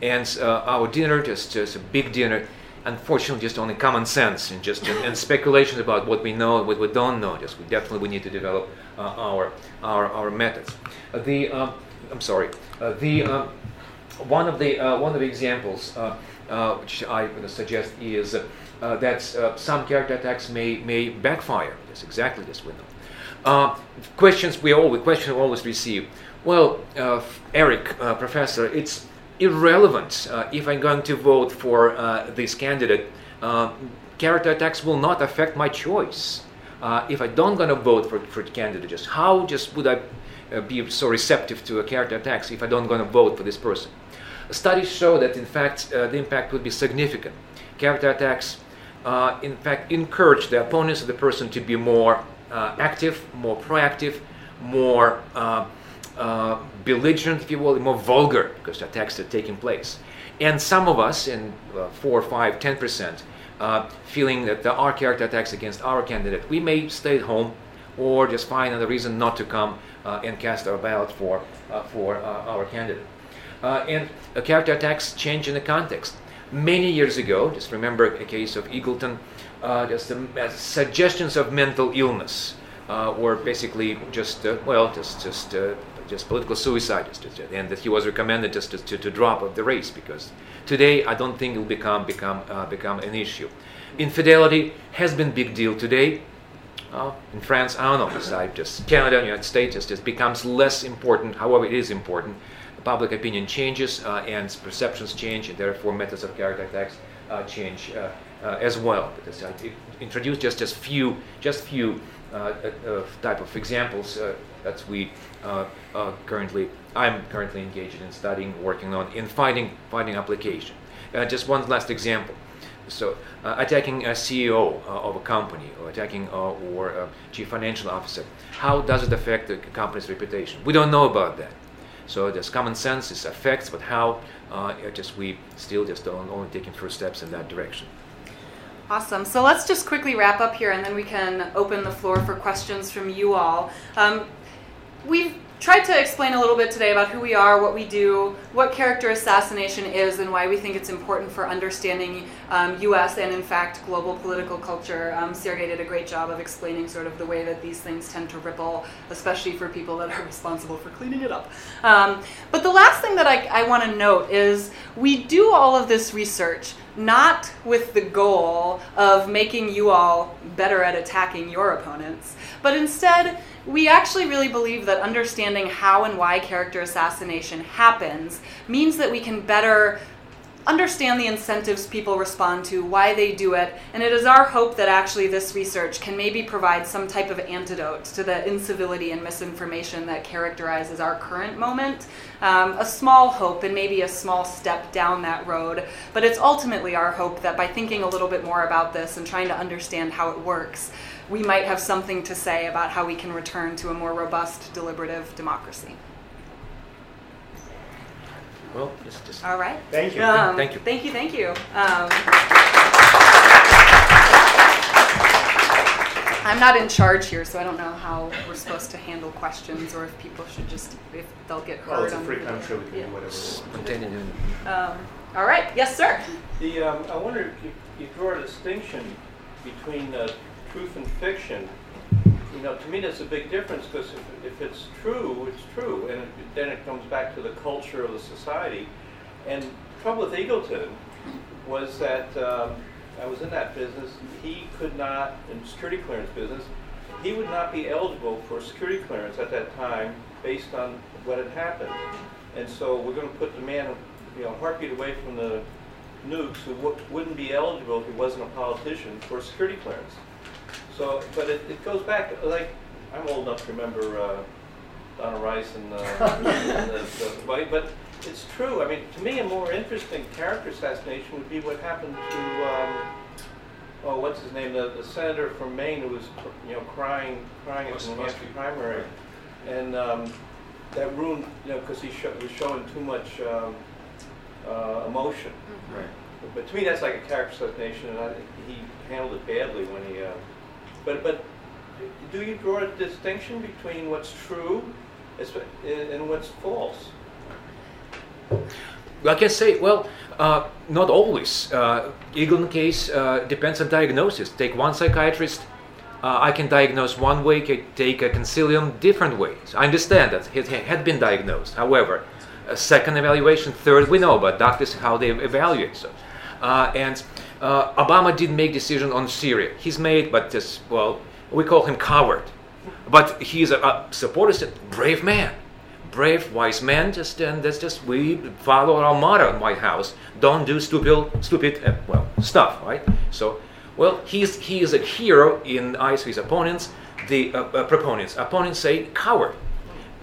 And uh, our dinner, just, just a big dinner, unfortunately, just only common sense and just and, and speculations about what we know and what we don't know. Just we definitely we need to develop uh, our our our methods. Uh, the uh, I'm sorry. Uh, the uh, one of the uh, one of the examples uh, uh, which I would suggest is uh, uh, that uh, some character attacks may may backfire. That's exactly this we know. Uh, questions we always question we always receive. Well, uh, Eric, uh, Professor, it's irrelevant uh, if I'm going to vote for uh, this candidate. Uh, character attacks will not affect my choice. Uh, if I don't going to vote for for the candidate, just how just would I uh, be so receptive to a character attacks if I don't going to vote for this person? Studies show that in fact uh, the impact would be significant. Character attacks, uh, in fact, encourage the opponents of the person to be more uh, active, more proactive, more. Uh, Uh, belligerent, if you will, more vulgar, because attacks are taking place. And some of us, in uh, four, five, ten percent, uh, feeling that there are character attacks against our candidate, we may stay at home, or just find another reason not to come uh, and cast our ballot for uh, for uh, our candidate. Uh, and uh, character attacks change in the context. Many years ago, just remember a case of Eagleton, uh, just the uh, suggestions of mental illness uh, were basically just uh, well, just just. Uh, just political suicide, just, just, and that he was recommended just to, to, to drop of the race because today I don't think it will become become uh, become an issue. Infidelity has been a big deal today. Uh, in France, I don't know, aside just Canada, United States, just, just becomes less important. However, it is important. Public opinion changes uh, and perceptions change, and therefore methods of character attacks uh, change uh, uh, as well. Because I introduced just as few just few uh, uh, type of examples. Uh, That's we uh, uh, currently. I'm currently engaged in studying, working on, in finding finding application. Uh, just one last example. So, uh, attacking a C E O uh, of a company, or attacking uh, or uh, chief financial officer. How does it affect the company's reputation? We don't know about that. So, there's common sense. It affects, but how? Uh, just we still just don't only taking first steps in that direction. Awesome. So let's just quickly wrap up here, and then we can open the floor for questions from you all. Um, We've tried to explain a little bit today about who we are, what we do, what character assassination is, and why we think it's important for understanding um, U S and, in fact, global political culture. Um, Sergei did a great job of explaining sort of the way that these things tend to ripple, especially for people that are responsible for cleaning it up. Um, but the last thing that I, I want to note is we do all of this research not with the goal of making you all better at attacking your opponents, but instead, we actually really believe that understanding how and why character assassination happens means that we can better understand the incentives people respond to, why they do it, and it is our hope that actually this research can maybe provide some type of antidote to the incivility and misinformation that characterizes our current moment. Um, a small hope and maybe a small step down that road, but it's ultimately our hope that by thinking a little bit more about this and trying to understand how it works, we might have something to say about how we can return to a more robust, deliberative democracy. Well, it's just... All right. Thank you. Um, thank you. Thank you, thank you. Um, I'm not in charge here, so I don't know how we're supposed to handle questions or if people should just, if they'll get heard. Well, it's a free country. We can yeah. do whatever we want. Um, all right. Yes, sir. The um, I wonder if you, you draw a distinction between uh, truth and fiction. You know, to me, that's a big difference, because if, if it's true, it's true, and it, then it comes back to the culture of the society. And the trouble with Eagleton was that um, I was in that business. He could not, in security clearance business, he would not be eligible for security clearance at that time based on what had happened. And so we're going to put the man, you know, a heartbeat away from the nukes who w- wouldn't be eligible if he wasn't a politician for security clearance. So, but it, it goes back, like, I'm old enough to remember uh, Donna Rice and, uh, and the, the, but it's true. I mean, to me, a more interesting character assassination would be what happened to, um, oh, what's his name, the, the senator from Maine who was, you know, crying, crying at the Nancy primary, and um, that ruined, you know, because he sh- was showing too much um, uh, emotion. Mm-hmm. Right. But to me, that's like a character assassination, and I, he handled it badly when he. Uh, But but, do you draw a distinction between what's true and what's false? Like I say, well, uh, not always. Uh, Eagleton case uh, depends on diagnosis. Take one psychiatrist, uh, I can diagnose one way, can take a Quintilian different way. So I understand that he had been diagnosed. However, a second evaluation, third, we know, but doctors how they evaluate. So, uh, and. Uh, Obama did make decision on Syria. He's made, but just, well, we call him coward. But he's a, a supporter, brave man, brave, wise man. Just and that's just we follow our motto in White House: don't do stupid, stupid, uh, well, stuff, right? So, well, he's he is a hero in eyes of his opponents. The uh, uh, proponents, opponents say coward.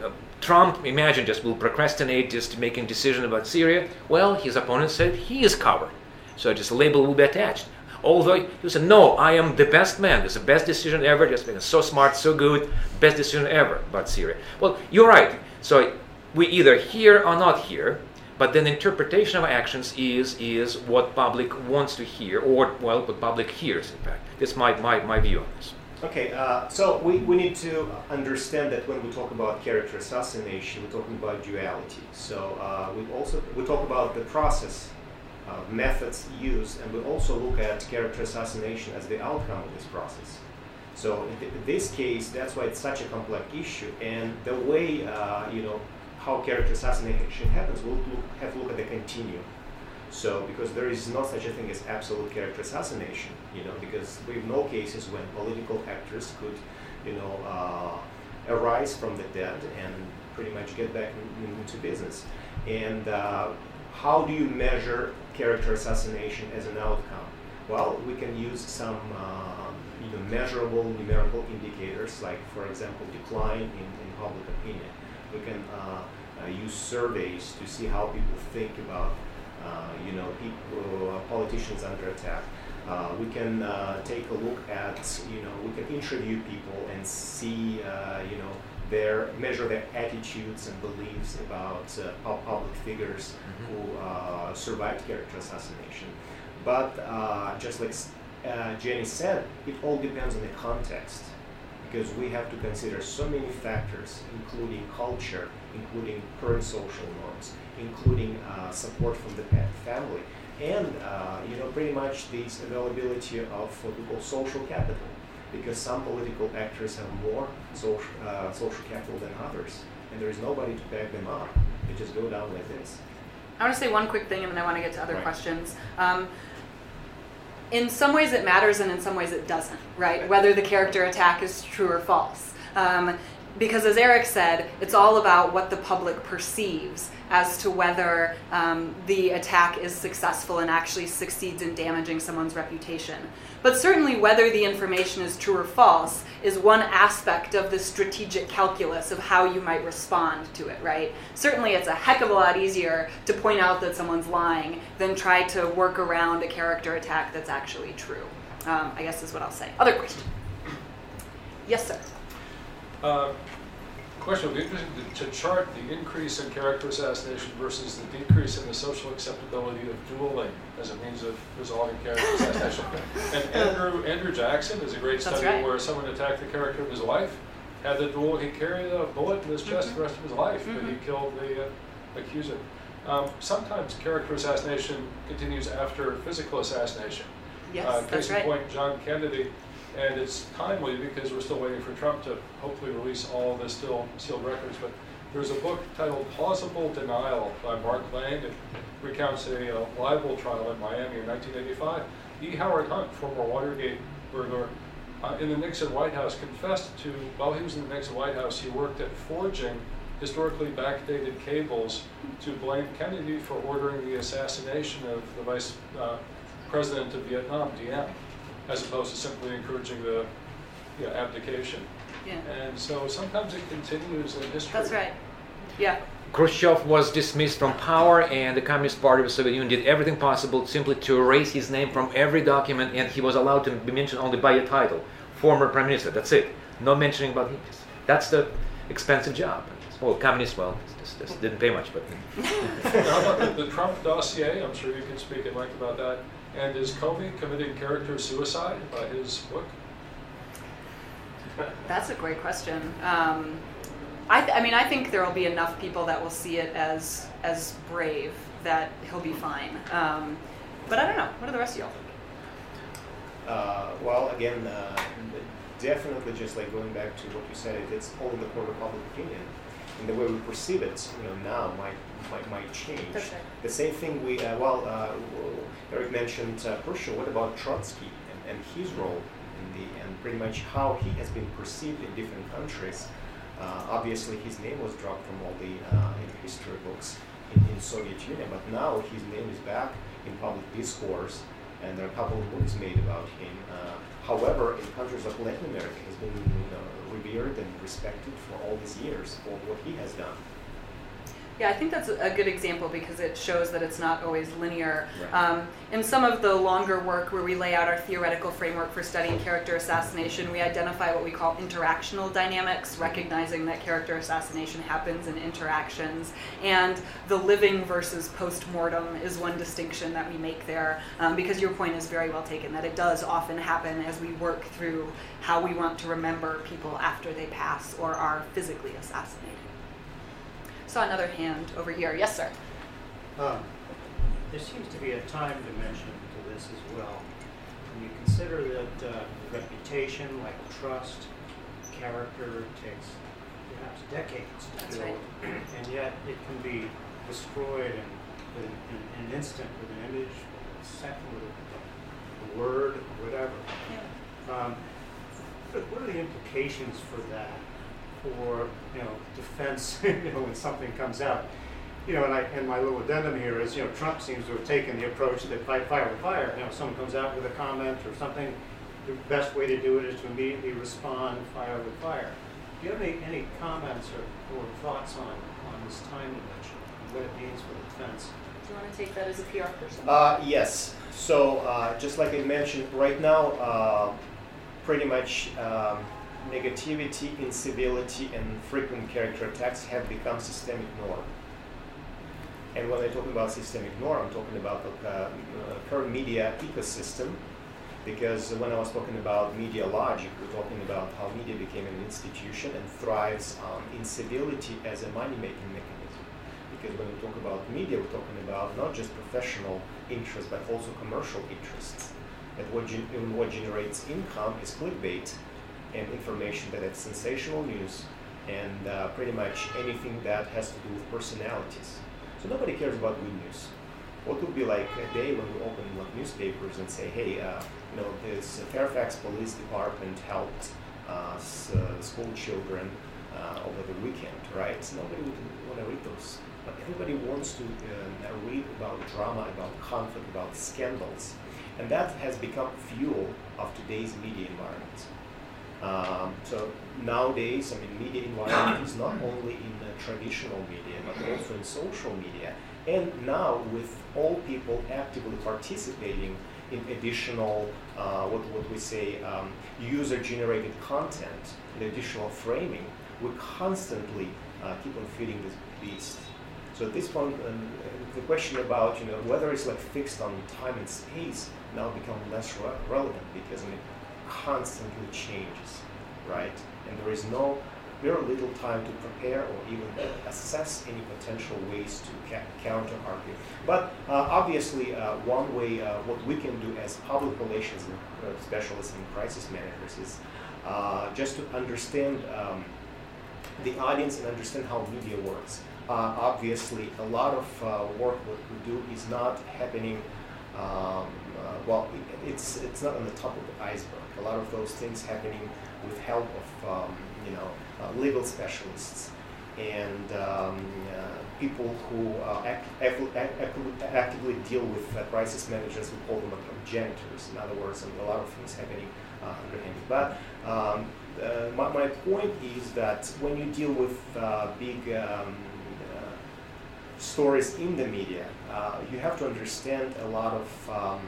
Uh, Trump, imagine, just will procrastinate, just making decision about Syria. Well, his opponents said he is coward. So just a label will be attached. Although you say, no, I am the best man. It's the best decision ever. Just been so smart, so good. Best decision ever about Syria. Well, you're right. So we either hear or not hear. But then interpretation of actions is is what public wants to hear. Or, well, what public hears, in fact. That's my, my, my view on this. Okay. Uh, so we, we need to understand that when we talk about character assassination, we're talking about duality. So uh, we also we talk about the process. Uh, methods used, and we also look at character assassination as the outcome of this process. So in, th- in this case, that's why it's such a complex issue, and the way uh, you know how character assassination happens, we'll look, have a look at the continuum. So because there is no such a thing as absolute character assassination, you know, because we've no cases when political actors could, you know, uh, arise from the dead and pretty much get back in, into business. And uh, how do you measure character assassination as an outcome? Well, we can use some uh, you know, measurable numerical indicators, like, for example, decline in, in public opinion. We can uh, uh, use surveys to see how people think about uh, you know, people, uh, politicians under attack. Uh, we can uh, take a look at, you know, we can interview people and see, uh, you know, Their, measure their attitudes and beliefs about uh, public figures mm-hmm. who uh, survived character assassination. But uh, just like uh, Jenny said, it all depends on the context, because we have to consider so many factors, including culture, including current social norms, including uh, support from the family, and uh, you know, pretty much the availability of what we call social capital. Because some political actors have more social, uh, social capital than others, and there is nobody to back them up. They just go down like this. I want to say one quick thing, and then I want to get to other right. questions. Um, in some ways it matters and in some ways it doesn't, right? Whether the character attack is true or false. Um, because as Eric said, it's all about what the public perceives as to whether um, the attack is successful and actually succeeds in damaging someone's reputation. But certainly whether the information is true or false is one aspect of the strategic calculus of how you might respond to it, right? Certainly it's a heck of a lot easier to point out that someone's lying than try to work around a character attack that's actually true, um, I guess is what I'll say. Other question? Yes, sir. Uh, question, it would be interesting to chart the increase in character assassination versus the decrease in the social acceptability of dueling as a means of resolving character assassination. And Andrew Andrew Jackson is a great study right. where someone attacked the character of his wife, had the duel, he carried a bullet in his chest mm-hmm. the rest of his life, mm-hmm. but he killed the uh, accuser. Um, sometimes character assassination continues after physical assassination. Yes, uh, case that's in right. point, John Kennedy. And it's timely because we're still waiting for Trump to hopefully release all the still sealed records. But there's a book titled Plausible Denial by Mark Lane. It recounts a uh, libel trial in Miami in nineteen eighty-five. E. Howard Hunt, former Watergate burglar, uh, in the Nixon White House confessed to, while he was in the Nixon White House, he worked at forging historically backdated cables to blame Kennedy for ordering the assassination of the vice uh, president of Vietnam, D M. As opposed to simply encouraging the you know, abdication. Yeah. And so sometimes it continues in history. That's right. Yeah. Khrushchev was dismissed from power, and the Communist Party of the Soviet Union did everything possible simply to erase his name from every document, and he was allowed to be mentioned only by a title. Former Prime Minister, that's it. No mentioning about him. That's the expensive job. Well, communists, well, this, this didn't pay much, but... How about the, the Trump dossier? I'm sure you can speak at length about that. And is Comey committing character suicide by his book? That's a great question. Um, I, th- I mean, I think there will be enough people that will see it as as brave that he'll be fine. Um, but I don't know. What do the rest of y'all think? Uh, well, again, uh, definitely just like going back to what you said, it's all in the court of public opinion. And the way we perceive it, you know, now might might, might change. Right. The same thing we uh, well, uh, Eric mentioned uh, Khrushchev. What about Trotsky and, and his role in the and pretty much how he has been perceived in different countries? Uh, obviously, his name was dropped from all the uh, history books in, in Soviet Union, but now his name is back in public discourse, and there are a couple of books made about him. Uh, however, in countries of Latin America, he's been you know, revered and respected for all these years for what he has done. Yeah, I think that's a good example because it shows that it's not always linear. Right. Um, in some of the longer work where we lay out our theoretical framework for studying character assassination, we identify what we call interactional dynamics, recognizing that character assassination happens in interactions. And the living versus post-mortem is one distinction that we make there, um, because your point is very well taken, that it does often happen as we work through how we want to remember people after they pass or are physically assassinated. Saw another hand over here. Yes, sir. Um, there seems to be a time dimension to this as well. When you consider that uh, reputation, like trust, character, takes perhaps decades to That's build, right. and yet it can be destroyed in, in, in, in an instant with an image, with a sentence, with a word, whatever. Yeah. Um, but what are the implications for that? Or you know, defense, you know, when something comes out, you know, and I and my little addendum here is, you know, Trump seems to have taken the approach that fight fire with fire. You know, someone comes out with a comment or something, the best way to do it is to immediately respond fire with fire. Do you have any, any comments or, or thoughts on on this time dimension and what it means for the defense? Do you want to take that as a P R person? Uh, yes. So uh, just like I mentioned, right now, uh, pretty much. Um, Negativity, incivility, and frequent character attacks have become systemic norm. And when I talk about systemic norm, I'm talking about the uh, current media ecosystem, because when I was talking about media logic, we're talking about how media became an institution and thrives on incivility as a money-making mechanism. Because when we talk about media, we're talking about not just professional interests, but also commercial interests. And what, gen- and what generates income is clickbait. And information that is sensational news, and uh, pretty much anything that has to do with personalities. So nobody cares about good news. What would be like a day when we open like newspapers and say, hey, uh, you know, this Fairfax Police Department helped uh, s uh, school children uh, over the weekend, right? So nobody would want to read those. But everybody wants to uh, read about drama, about conflict, about scandals. And that has become fuel of today's media environment. Um, so nowadays, I mean, media environment is not only in uh, traditional media, but also in social media. And now with all people actively participating in additional, uh, what would we say, um, user-generated content, and additional framing, we constantly uh, keep on feeding this beast. So at this point, um, the question about, you know, whether it's like fixed on time and space now become less re relevant because, I mean, constantly changes, right? And there is no, very little time to prepare or even assess any potential ways to ca counter-argue. But uh, obviously, uh, one way, uh, what we can do as public relations specialists and crisis managers is uh, just to understand um, the audience and understand how media works. Uh, obviously, a lot of uh, work what we do is not happening. Um, uh, well, it's it's not on the top of the iceberg. A lot of those things happening with help of um, you know uh, legal specialists and um, uh, people who uh, act, act, act, actively deal with uh, crisis managers. We call them janitors. In other words, and a lot of things happening uh, underhanded. But um, uh, my, my point is that when you deal with uh, big um, stories in the media, uh, you have to understand a lot of um,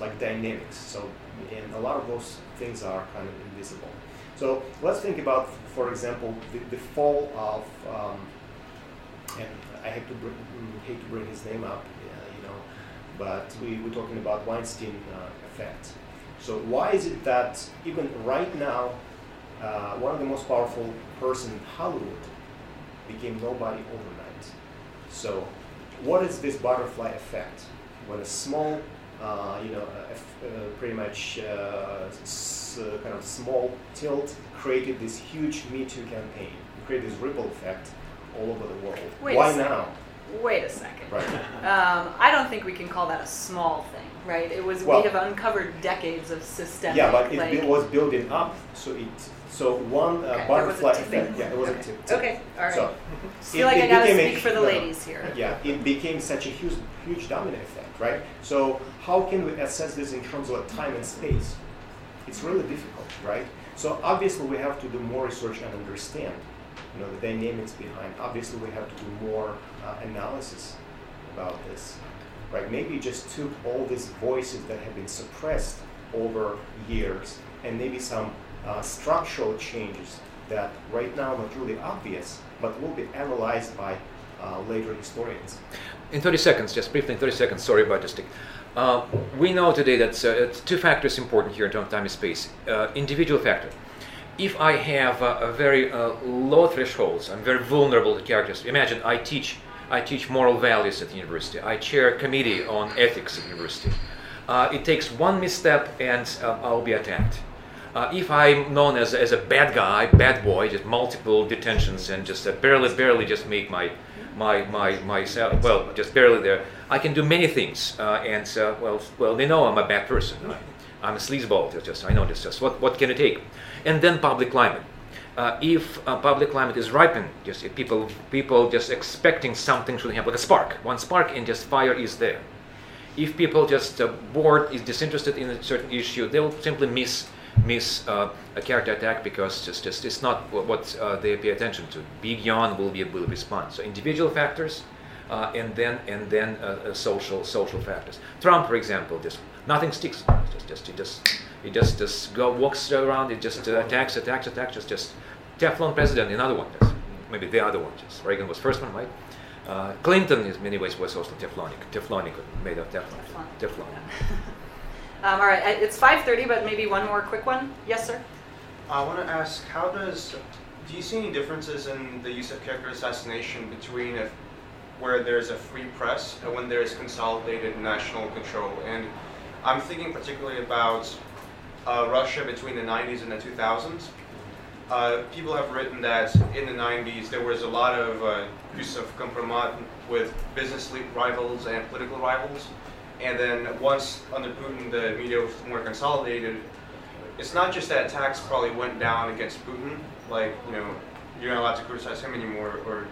like dynamics. So, and a lot of those things are kind of invisible. So let's think about, for example, the, the fall of, um, and I hate to bring, hate to bring his name up, uh, you know, but we were talking about Weinstein uh, effect. So why is it that even right now, uh, one of the most powerful person in Hollywood became nobody overnight? So, what is this butterfly effect? When a small, uh, you know, a, a pretty much uh, s uh, kind of small tilt created this huge Me Too campaign, created this ripple effect all over the world. Wait Why now? Wait a second. Right. Um, I don't think we can call that a small thing, right? It was well, we have uncovered decades of systemic. Yeah, but it like, was building up, so it. So one uh, okay, butterfly effect. Yeah, it was okay. a tip, tip. Okay, all right. So I feel like I gotta speak a, for the no, ladies here. Yeah, it became such a huge, huge dominant effect, right? So how can we assess this in terms of time and space? It's really difficult, right? So obviously we have to do more research and understand, you know, the dynamics behind. Obviously we have to do more uh, analysis about this, right? Maybe you just took all these voices that have been suppressed over years and maybe some. Uh, structural changes that right now are not really obvious, but will be analyzed by uh, later historians. In thirty seconds, just briefly, in thirty seconds, sorry about the stick. Uh, we know today that uh, two factors important here in terms of time and space. Uh, individual factor. If I have uh, a very uh, low thresholds, I'm very vulnerable to characters. Imagine I teach, I teach moral values at the university. I chair a committee on ethics at the university. Uh, it takes one misstep and uh, I'll be attacked. Uh, if I'm known as, as a bad guy, bad boy, just multiple detentions and just uh, barely, barely just make my, my, my, myself, well, just barely there, I can do many things. Uh, and, uh, well, well, they know I'm a bad person. I'm a sleazeball, just, just, I know this, just what, what can it take? And then public climate. Uh, if uh, public climate is ripened, just if people, people just expecting something should happen, like a spark, one spark and just fire is there. If people just uh, bored, is disinterested in a certain issue, they'll simply miss miss uh, a character attack because just, just it's not what uh, they pay attention to. Big yawn will be will respond. So individual factors, uh, and then and then uh, uh, social social factors. Trump, for example, just nothing sticks. Just just it just it just just go, walks around. It just uh, attacks attacks attacks. Just just Teflon president. Another one. Just, maybe the other one. Just Reagan was first one, right? Uh, Clinton, in many ways, was also Teflonic. Teflonic, made of Teflon. Teflon. Teflon. Yeah. Um, all right, it's five thirty, but maybe one more quick one. Yes, sir? I want to ask, how does, do you see any differences in the use of character assassination between if, where there's a free press and when there's consolidated national control? And I'm thinking particularly about uh, Russia between the nineties and the two thousands. Uh, people have written that in the nineties there was a lot of uh, use of compromat with business rivals and political rivals, and then once under Putin the media was more consolidated. It's not just that attacks probably went down against Putin, like, you know, you're not allowed to criticize him anymore or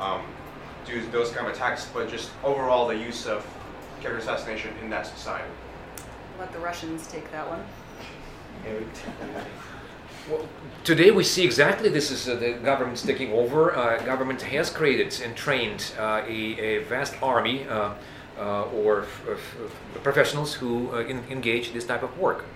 um, do those kind of attacks, but just overall the use of character assassination in that society. Let the Russians take that one. Eric. Well, today we see exactly this is uh, the government's taking over. Uh, government has created and trained uh, a, a vast army uh, uh, or f f professionals who uh, in engage this type of work.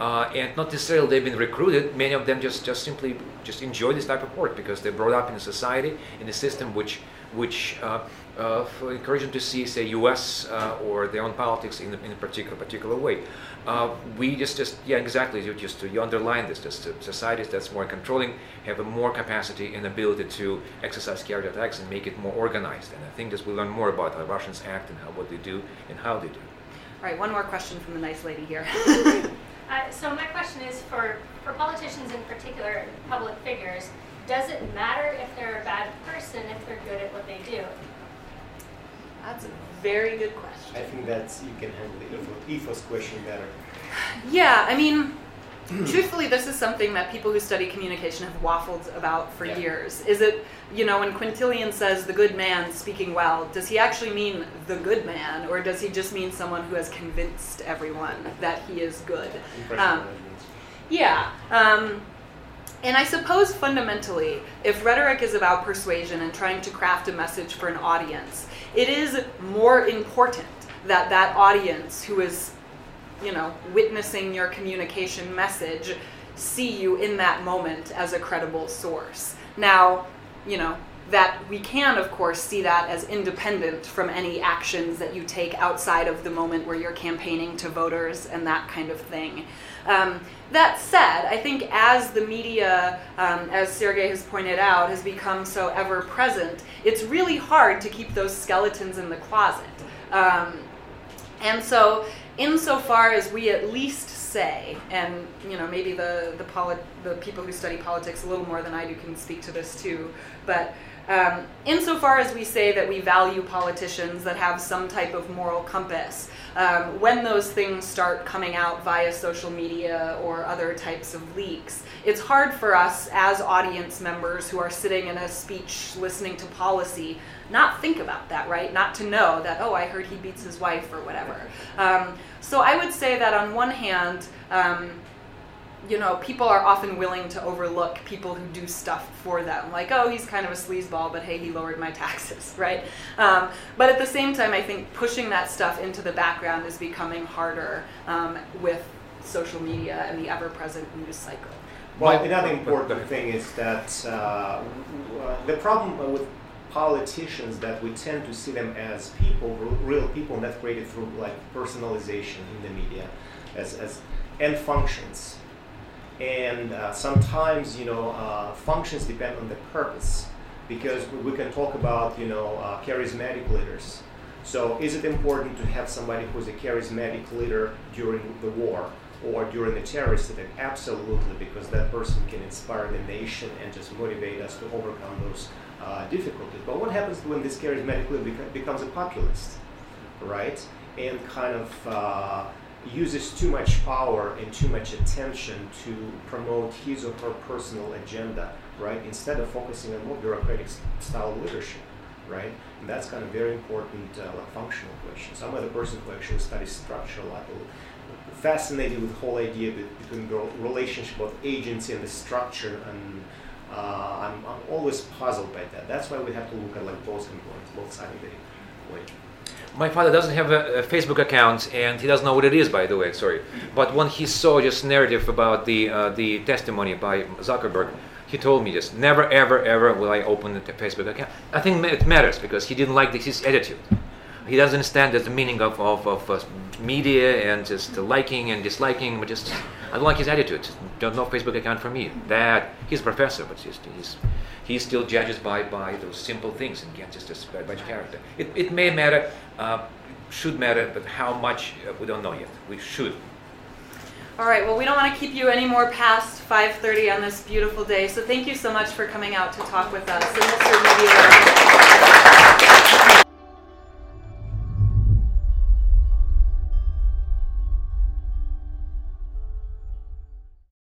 Uh, and not necessarily they've been recruited, many of them just, just simply just enjoy this type of work because they're brought up in a society, in a system which, which uh, uh, encourages them to see, say, U S uh, or their own politics in, in a particular, particular way. Uh, we just, just, yeah, exactly, you, just, you underline this, just uh, societies that's more controlling have a more capacity and ability to exercise character attacks and make it more organized. And I think that we'll learn more about how Russians act and how, what they do and how they do. All right, one more question from the nice lady here. Uh, so my question is, for, for politicians in particular, public figures, does it matter if they're a bad person if they're good at what they do? That's a very good question. I think that's, you can handle the E F O S question better. Yeah, I mean, truthfully, this is something that people who study communication have waffled about for yeah. years. Is it, you know, when Quintilian says the good man speaking well, does he actually mean the good man, or does he just mean someone who has convinced everyone that he is good? Um, yeah. Um, and I suppose fundamentally, if rhetoric is about persuasion and trying to craft a message for an audience, it is more important that that audience who is, you know, witnessing your communication message, see you in that moment as a credible source. Now, you know, that we can, of course, see that as independent from any actions that you take outside of the moment where you're campaigning to voters and that kind of thing. Um, that said, I think as the media, um, as Sergei has pointed out, has become so ever-present, it's really hard to keep those skeletons in the closet. Um, and so, insofar as we at least say, and you know, maybe the the, poli the people who study politics a little more than I do can speak to this too, but um, insofar as we say that we value politicians that have some type of moral compass, um, when those things start coming out via social media or other types of leaks, it's hard for us as audience members who are sitting in a speech listening to policy not think about that, right? Not to know that, oh, I heard he beats his wife or whatever. Um, so I would say that on one hand, um, you know, people are often willing to overlook people who do stuff for them. Like, oh, he's kind of a sleazeball, but hey, he lowered my taxes, right? Um, but at the same time, I think pushing that stuff into the background is becoming harder um, with social media and the ever-present news cycle. Well, another important thing is that uh, the problem with politicians that we tend to see them as people, real people, and that's created through like personalization in the media, as as and functions, and uh, sometimes you know uh, functions depend on the purpose, because we can talk about you know uh, charismatic leaders. So is it important to have somebody who's a charismatic leader during the war or during a terrorist attack? Absolutely, because that person can inspire the nation and just motivate us to overcome those Uh, difficulties. But what happens when this charismatic leader becomes a populist, right? And kind of uh, uses too much power and too much attention to promote his or her personal agenda, right? Instead of focusing on more bureaucratic style leadership, right? And that's kind of very important uh, like functional question. So I'm the person who actually studies structure a lot, fascinated with the whole idea between the relationship of agency and the structure, and Uh, I'm, I'm always puzzled by that. That's why we have to look at like both components, both sides of the way. My father doesn't have a, a Facebook account, and he doesn't know what it is, by the way. Sorry, but when he saw this narrative about the uh, the testimony by Zuckerberg, he told me just never, ever, ever will I open a Facebook account. I think it matters because he didn't like his attitude. He doesn't understand the meaning of, of, of uh, media and just uh, liking and disliking, but just, I don't like his attitude. Don't know Facebook account for me. That, he's a professor, but just, he's, he still judges by, by those simple things and can't just, just by, by character. It, it may matter, uh, should matter, but how much, uh, we don't know yet. We should. All right, well, we don't want to keep you any more past five thirty on this beautiful day. So thank you so much for coming out to talk with us. And Mister Media.